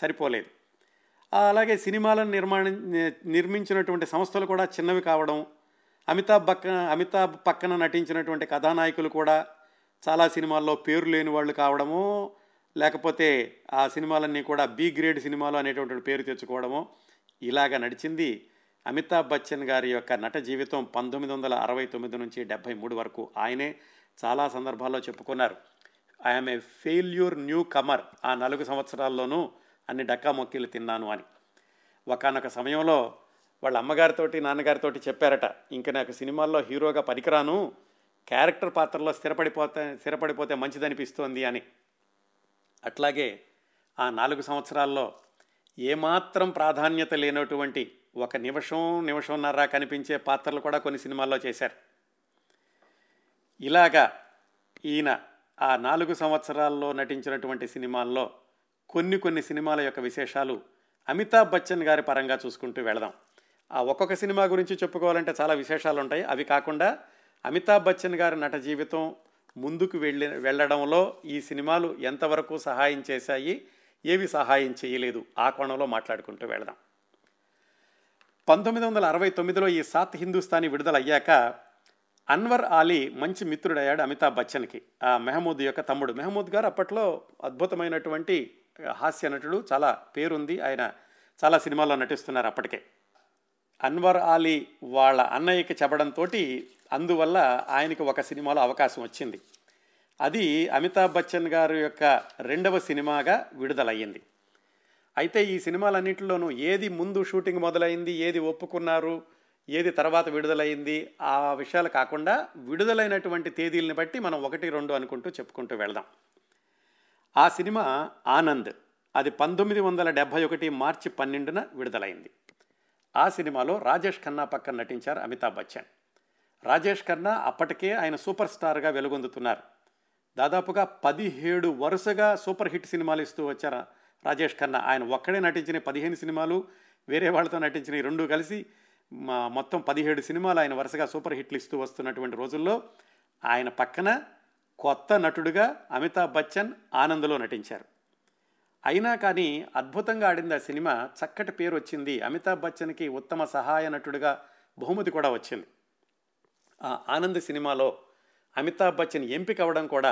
సరిపోలేదు. అలాగే సినిమాలను నిర్మాణం నిర్మించినటువంటి సంస్థలు కూడా చిన్నవి కావడం, అమితాబ్ పక్కన అమితాబ్ పక్కన నటించినటువంటి కథానాయకులు కూడా చాలా సినిమాల్లో పేరు లేని వాళ్ళు కావడము, లేకపోతే ఆ సినిమాలన్నీ కూడా బి గ్రేడ్ సినిమాలు అనేటువంటి పేరు తెచ్చుకోవడము, ఇలాగ నడిచింది అమితాబ్ బచ్చన్ గారి యొక్క నట జీవితం. పంతొమ్మిది వందల అరవై తొమ్మిది నుంచి డెబ్భై మూడు వరకు ఆయనే చాలా సందర్భాల్లో చెప్పుకున్నారు, I'm a failure newcomer, ఆ నాలుగు సంవత్సరాల్లోనూ అన్ని డక్కా మొక్కీలు తిన్నాను అని. ఒకనొక సమయంలో వాళ్ళ అమ్మగారితోటి నాన్నగారితోటి చెప్పారట, ఇంక నాకు సినిమాల్లో హీరోగా పనికిరాను, క్యారెక్టర్ పాత్రలో స్థిరపడిపోతే స్థిరపడిపోతే మంచిదనిపిస్తోంది అని. అట్లాగే ఆ నాలుగు సంవత్సరాల్లో ఏమాత్రం ప్రాధాన్యత లేనటువంటి ఒక నిమిషం నిమిషంన్నర కనిపించే పాత్రలు కూడా కొన్ని సినిమాల్లో చేశారు. ఇలాగా ఈయన ఆ నాలుగు సంవత్సరాల్లో నటించినటువంటి సినిమాల్లో కొన్ని కొన్ని సినిమాల యొక్క విశేషాలు అమితాబ్ బచ్చన్ గారి పరంగా చూసుకుంటూ వెళదాం. ఆ ఒక్కొక్క సినిమా గురించి చెప్పుకోవాలంటే చాలా విశేషాలు ఉంటాయి. అవి కాకుండా అమితాబ్ బచ్చన్ గారి నట జీవితం ముందుకు వెళ్ళి వెళ్ళడంలో ఈ సినిమాలు ఎంతవరకు సహాయం చేశాయి, ఏవి సహాయం చేయలేదు, ఆ కోణంలో మాట్లాడుకుంటూ వెళదాం. పంతొమ్మిది వందల అరవై తొమ్మిదిలో ఈ సాత్ హిందుస్థానీ విడుదలయ్యాక అన్వర్ అలీ మంచి మిత్రుడయ్యాడు అమితాబ్ బచ్చన్కి, ఆ మెహమూద్ యొక్క తమ్ముడు. మెహమూద్ గారు అప్పట్లో అద్భుతమైనటువంటి హాస్య నటుడు, చాలా పేరుంది, ఆయన చాలా సినిమాల్లో నటిస్తున్నారు అప్పటికే. అన్వర్ అలీ వాళ్ళ అన్నయ్యకి చెప్పడంతో అందువల్ల ఆయనకి ఒక సినిమాలో అవకాశం వచ్చింది. అది అమితాబ్ బచ్చన్ గారు యొక్క రెండవ సినిమాగా విడుదలయ్యింది. అయితే ఈ సినిమాలన్నింటిలోనూ ఏది ముందు షూటింగ్ మొదలైంది, ఏది ఒప్పుకున్నారు, ఏది తర్వాత విడుదలైంది, ఆ విషయాలు కాకుండా విడుదలైనటువంటి తేదీలను బట్టి మనం ఒకటి రెండు అనుకుంటూ చెప్పుకుంటూ వెళ్దాం. ఆ సినిమా ఆనంద్, అది పంతొమ్మిది వందల డెబ్భై ఒకటి మార్చి పన్నెండున విడుదలైంది. ఆ సినిమాలో రాజేష్ ఖన్నా పక్కన నటించారు అమితాబ్ బచ్చన్. రాజేష్ ఖన్నా అప్పటికే ఆయన సూపర్ స్టార్గా వెలుగొందుతున్నారు. దాదాపుగా పదిహేడు వరుసగా సూపర్ హిట్ సినిమాలు ఇస్తూ వచ్చారు రాజేష్ ఖన్నా. ఆయన ఒక్కడే నటించిన పదిహేను సినిమాలు, వేరే వాళ్ళతో నటించిన రెండు కలిసి మొత్తం పదిహేడు సినిమాలు ఆయన వరుసగా సూపర్ హిట్లు ఇస్తూ వస్తున్నటువంటి రోజుల్లో ఆయన పక్కన కొత్త నటుడుగా అమితాబ్ బచ్చన్ ఆనంద్లో నటించారు. అయినా కానీ అద్భుతంగా ఆడింది ఆ సినిమా, చక్కటి పేరు వచ్చింది. అమితాబ్ బచ్చన్కి ఉత్తమ సహాయ నటుడుగా బహుమతి కూడా వచ్చింది. ఆ ఆనంద్ సినిమాలో అమితాబ్ బచ్చన్ ఎంపిక అవ్వడం కూడా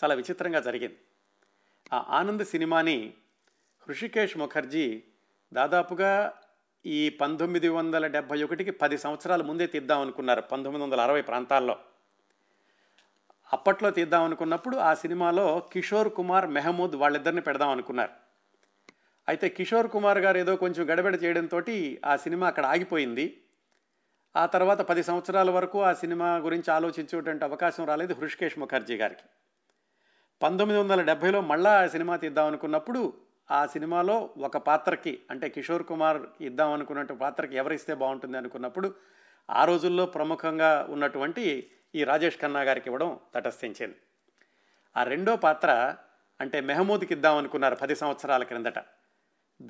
చాలా విచిత్రంగా జరిగింది. ఆ ఆనంద్ సినిమాని హృషికేష్ ముఖర్జీ దాదాపుగా ఈ పంతొమ్మిది వందల డెబ్భై ఒకటికి పది సంవత్సరాల ముందే తీద్దామనుకున్నారు. పంతొమ్మిది వందల అరవై ప్రాంతాల్లో అప్పట్లో తీద్దామనుకున్నప్పుడు ఆ సినిమాలో కిషోర్ కుమార్, మెహమూద్ వాళ్ళిద్దరిని పెడదాం అనుకున్నారు. అయితే కిషోర్ కుమార్ గారు ఏదో కొంచెం గడబిడ చేయడంతో ఆ సినిమా అక్కడ ఆగిపోయింది. ఆ తర్వాత పది సంవత్సరాల వరకు ఆ సినిమా గురించి ఆలోచించేటువంటి అవకాశం రాలేదు హృషికేష్ ముఖర్జీ గారికి. పంతొమ్మిది వందల డెబ్భైలో మళ్ళా ఆ సినిమా తీద్దామనుకున్నప్పుడు ఆ సినిమాలో ఒక పాత్రకి, అంటే కిషోర్ కుమార్ ఇద్దాం అనుకున్నట్టు పాత్రకి ఎవరిస్తే బాగుంటుంది అనుకున్నప్పుడు ఆ రోజుల్లో ప్రముఖంగా ఉన్నటువంటి ఈ రాజేష్ ఖన్నా గారికి ఇవ్వడం తటస్థించింది. ఆ రెండో పాత్ర అంటే మెహమూద్కి ఇద్దాం అనుకున్నారు పది సంవత్సరాల క్రిందట.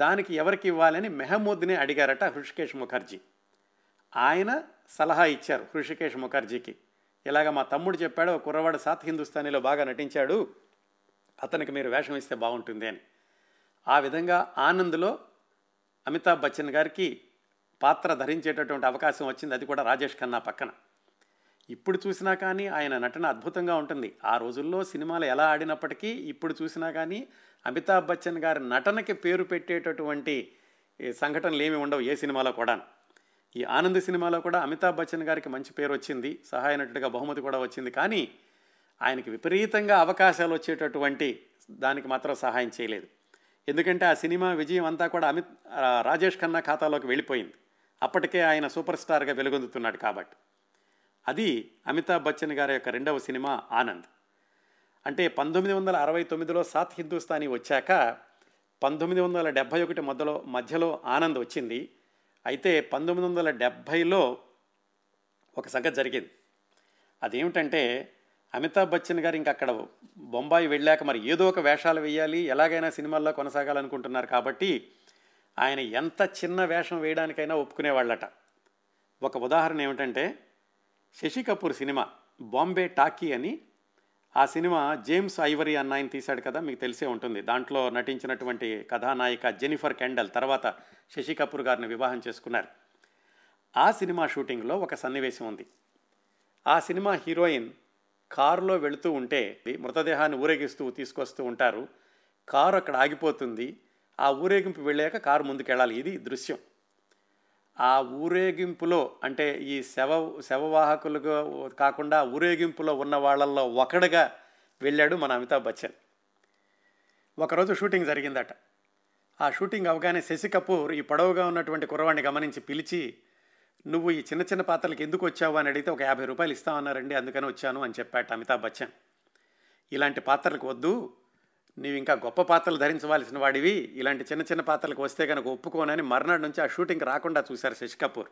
దానికి ఎవరికి ఇవ్వాలని మెహమూద్ని అడిగారట హృషికేష్ ముఖర్జీ. ఆయన సలహా ఇచ్చారు హృషికేష్ ముఖర్జీకి, ఇలాగ మా తమ్ముడు చెప్పాడు, కుర్రవాడు సాత్ హిందుస్థానీలో బాగా నటించాడు, అతనికి మీరు వేషం ఇస్తే బాగుంటుంది అని. ఆ విధంగా ఆనంద్లో అమితాబ్ బచ్చన్ గారికి పాత్ర ధరించేటటువంటి అవకాశం వచ్చింది, అది కూడా రాజేష్ ఖన్నా పక్కన. ఇప్పుడు చూసినా కానీ ఆయన నటన అద్భుతంగా ఉంటుంది. ఆ రోజుల్లో సినిమాలు ఎలా ఆడినప్పటికీ ఇప్పుడు చూసినా కానీ అమితాబ్ బచ్చన్ గారి నటనకి పేరు పెట్టేటటువంటి సంఘటనలు ఏమి ఉండవు ఏ సినిమాలో కూడా. ఈ ఆనంద్ సినిమాలో కూడా అమితాబ్ బచ్చన్ గారికి మంచి పేరు వచ్చింది, సహాయ నటుడిగా బహుమతి కూడా వచ్చింది. కానీ ఆయనకి విపరీతంగా అవకాశాలు వచ్చేటటువంటి దానికి మాత్రం సహాయం చేయలేదు. ఎందుకంటే ఆ సినిమా విజయం అంతా కూడా అమిత్ రాజేష్ ఖన్నా ఖాతాలోకి వెళ్ళిపోయింది. అప్పటికే ఆయన సూపర్ స్టార్గా వెలుగొందుతున్నాడు కాబట్టి. అది అమితాబ్ బచ్చన్ గారి యొక్క రెండవ సినిమా ఆనంద్. అంటే పంతొమ్మిది వందల అరవై తొమ్మిదిలో సాత్ హిందుస్థానీ వచ్చాక పంతొమ్మిది వందల డెబ్భై ఒకటి మొదలో మధ్యలో ఆనంద్ వచ్చింది. అయితే పంతొమ్మిది వందల డెబ్భైలో ఒక సంగతి జరిగింది. అదేమిటంటే అమితాబ్ బచ్చన్ గారు ఇంక అక్కడ బొంబాయి వెళ్ళాక మరి ఏదో ఒక వేషాలు వేయాలి, ఎలాగైనా సినిమాల్లో కొనసాగాలనుకుంటున్నారు కాబట్టి ఆయన ఎంత చిన్న వేషం వేయడానికైనా ఒప్పుకునేవాళ్ళట. ఒక ఉదాహరణ ఏమిటంటే శశి కపూర్ సినిమా బాంబే టాకీ అని, ఆ సినిమా జేమ్స్ ఐవరీ అన్న ఆయన తీశాడు కదా, మీకు తెలిసే ఉంటుంది. దాంట్లో నటించినటువంటి కథానాయిక జెనిఫర్ కెండల్ తర్వాత శశి కపూర్ గారిని వివాహం చేసుకున్నారు. ఆ సినిమా షూటింగ్లో ఒక సన్నివేశం ఉంది. ఆ సినిమా హీరోయిన్ కారులో వెళుతూ ఉంటే మృతదేహాన్ని ఊరేగిస్తూ తీసుకొస్తూ ఉంటారు. కారు అక్కడ ఆగిపోతుంది. ఆ ఊరేగింపు వెళ్ళాక కారు ముందుకెళ్ళాలి. ఇది దృశ్యం. ఆ ఊరేగింపులో అంటే ఈ శవ శవవాహకులుగా కాకుండా ఊరేగింపులో ఉన్న వాళ్ళల్లో ఒకడుగా వెళ్ళాడు మన అమితాబ్ బచ్చన్. ఒకరోజు షూటింగ్ జరిగిందట. ఆ షూటింగ్ అవగానే శశి కపూర్ ఈ పొడవుగా ఉన్నటువంటి కుర్రవాణ్ణి గమనించి పిలిచి, నువ్వు ఈ చిన్న చిన్న పాత్రలకు ఎందుకు వచ్చావు అని అడిగితే, ఒక యాభై రూపాయలు ఇస్తామన్నారండి అందుకని వచ్చాను అని చెప్పాట అమితాబ్ బచ్చన్. ఇలాంటి పాత్రలకు వద్దు, నీవు ఇంకా గొప్ప పాత్రలు ధరించవలసిన వాడివి, ఇలాంటి చిన్న చిన్న పాత్రలకు వస్తే కనుక ఒప్పుకోనని మర్నాడు నుంచి ఆ షూటింగ్ రాకుండా చూశారు శశి కపూర్.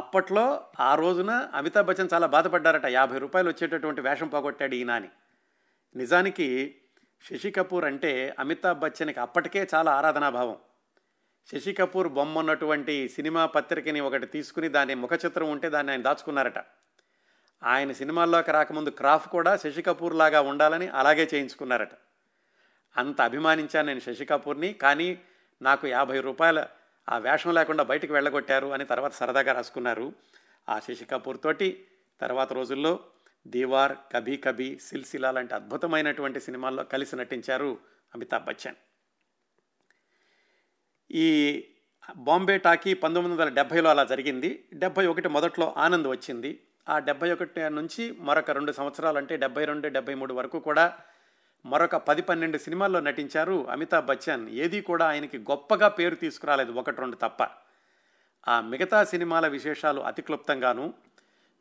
అప్పట్లో ఆ రోజున అమితాబ్ బచ్చన్ చాలా బాధపడ్డారట, యాభై రూపాయలు వచ్చేటటువంటి వేషం పోగొట్టాడు ఈయన అని. నిజానికి శశి కపూర్ అంటే అమితాబ్ బచ్చన్కి అప్పటికే చాలా ఆరాధనాభావం. శశి కపూర్ బొమ్మ ఉన్నటువంటి సినిమా పత్రికని ఒకటి తీసుకుని దాని ముఖ చిత్రం ఉంటే దాన్ని ఆయన దాచుకున్నారట. ఆయన సినిమాల్లోకి రాకముందు క్రాఫ్ కూడా శశి కపూర్ లాగా ఉండాలని అలాగే చేయించుకున్నారట. అంత అభిమానించాను నేను శశి కపూర్ని, కానీ నాకు యాభై రూపాయల ఆ వేషం లేకుండా బయటికి వెళ్ళగొట్టారు అని తర్వాత సరదాగా రాసుకున్నారు. ఆ శశి కపూర్ తోటి తర్వాత రోజుల్లో దీవార్, కభీ కభీ, సిల్సిలా లాంటి అద్భుతమైనటువంటి సినిమాల్లో కలిసి నటించారు అమితాబ్ బచ్చన్. ఈ బాంబే టాకీ పంతొమ్మిది వందల డెబ్భైలో అలా జరిగింది. డెబ్భై ఒకటి మొదట్లో ఆనంద్ వచ్చింది. ఆ డెబ్భై ఒకటి నుంచి మరొక రెండు సంవత్సరాలు అంటే డెబ్బై రెండు డెబ్బై మూడు వరకు కూడా మరొక పది పన్నెండు సినిమాల్లో నటించారు అమితాబ్ బచ్చన్. ఏది కూడా ఆయనకి గొప్పగా పేరు తీసుకురాలేదు, ఒకటి రెండు తప్ప. ఆ మిగతా సినిమాల విశేషాలు అతి క్లుప్తంగాను,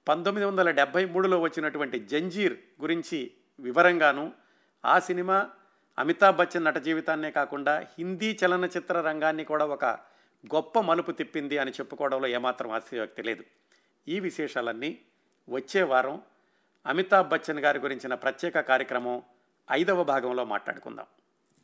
పంతొమ్మిది వందల డెబ్భై మూడులో వచ్చినటువంటి జంజీర్ గురించి వివరంగాను, ఆ సినిమా అమితాబ్ బచ్చన్ నట జీవితాన్నే కాకుండా హిందీ చలనచిత్ర రంగాన్ని కూడా ఒక గొప్ప మలుపు తిప్పింది అని చెప్పుకోవడంలో ఏమాత్రం ఆశ్చర్యవ్యక్తి లేదు. ఈ విశేషాలన్నీ వచ్చే వారం అమితాబ్ బచ్చన్ గారి గురించిన ప్రత్యేక కార్యక్రమం ఐదవ భాగంలో మాట్లాడుకుందాం.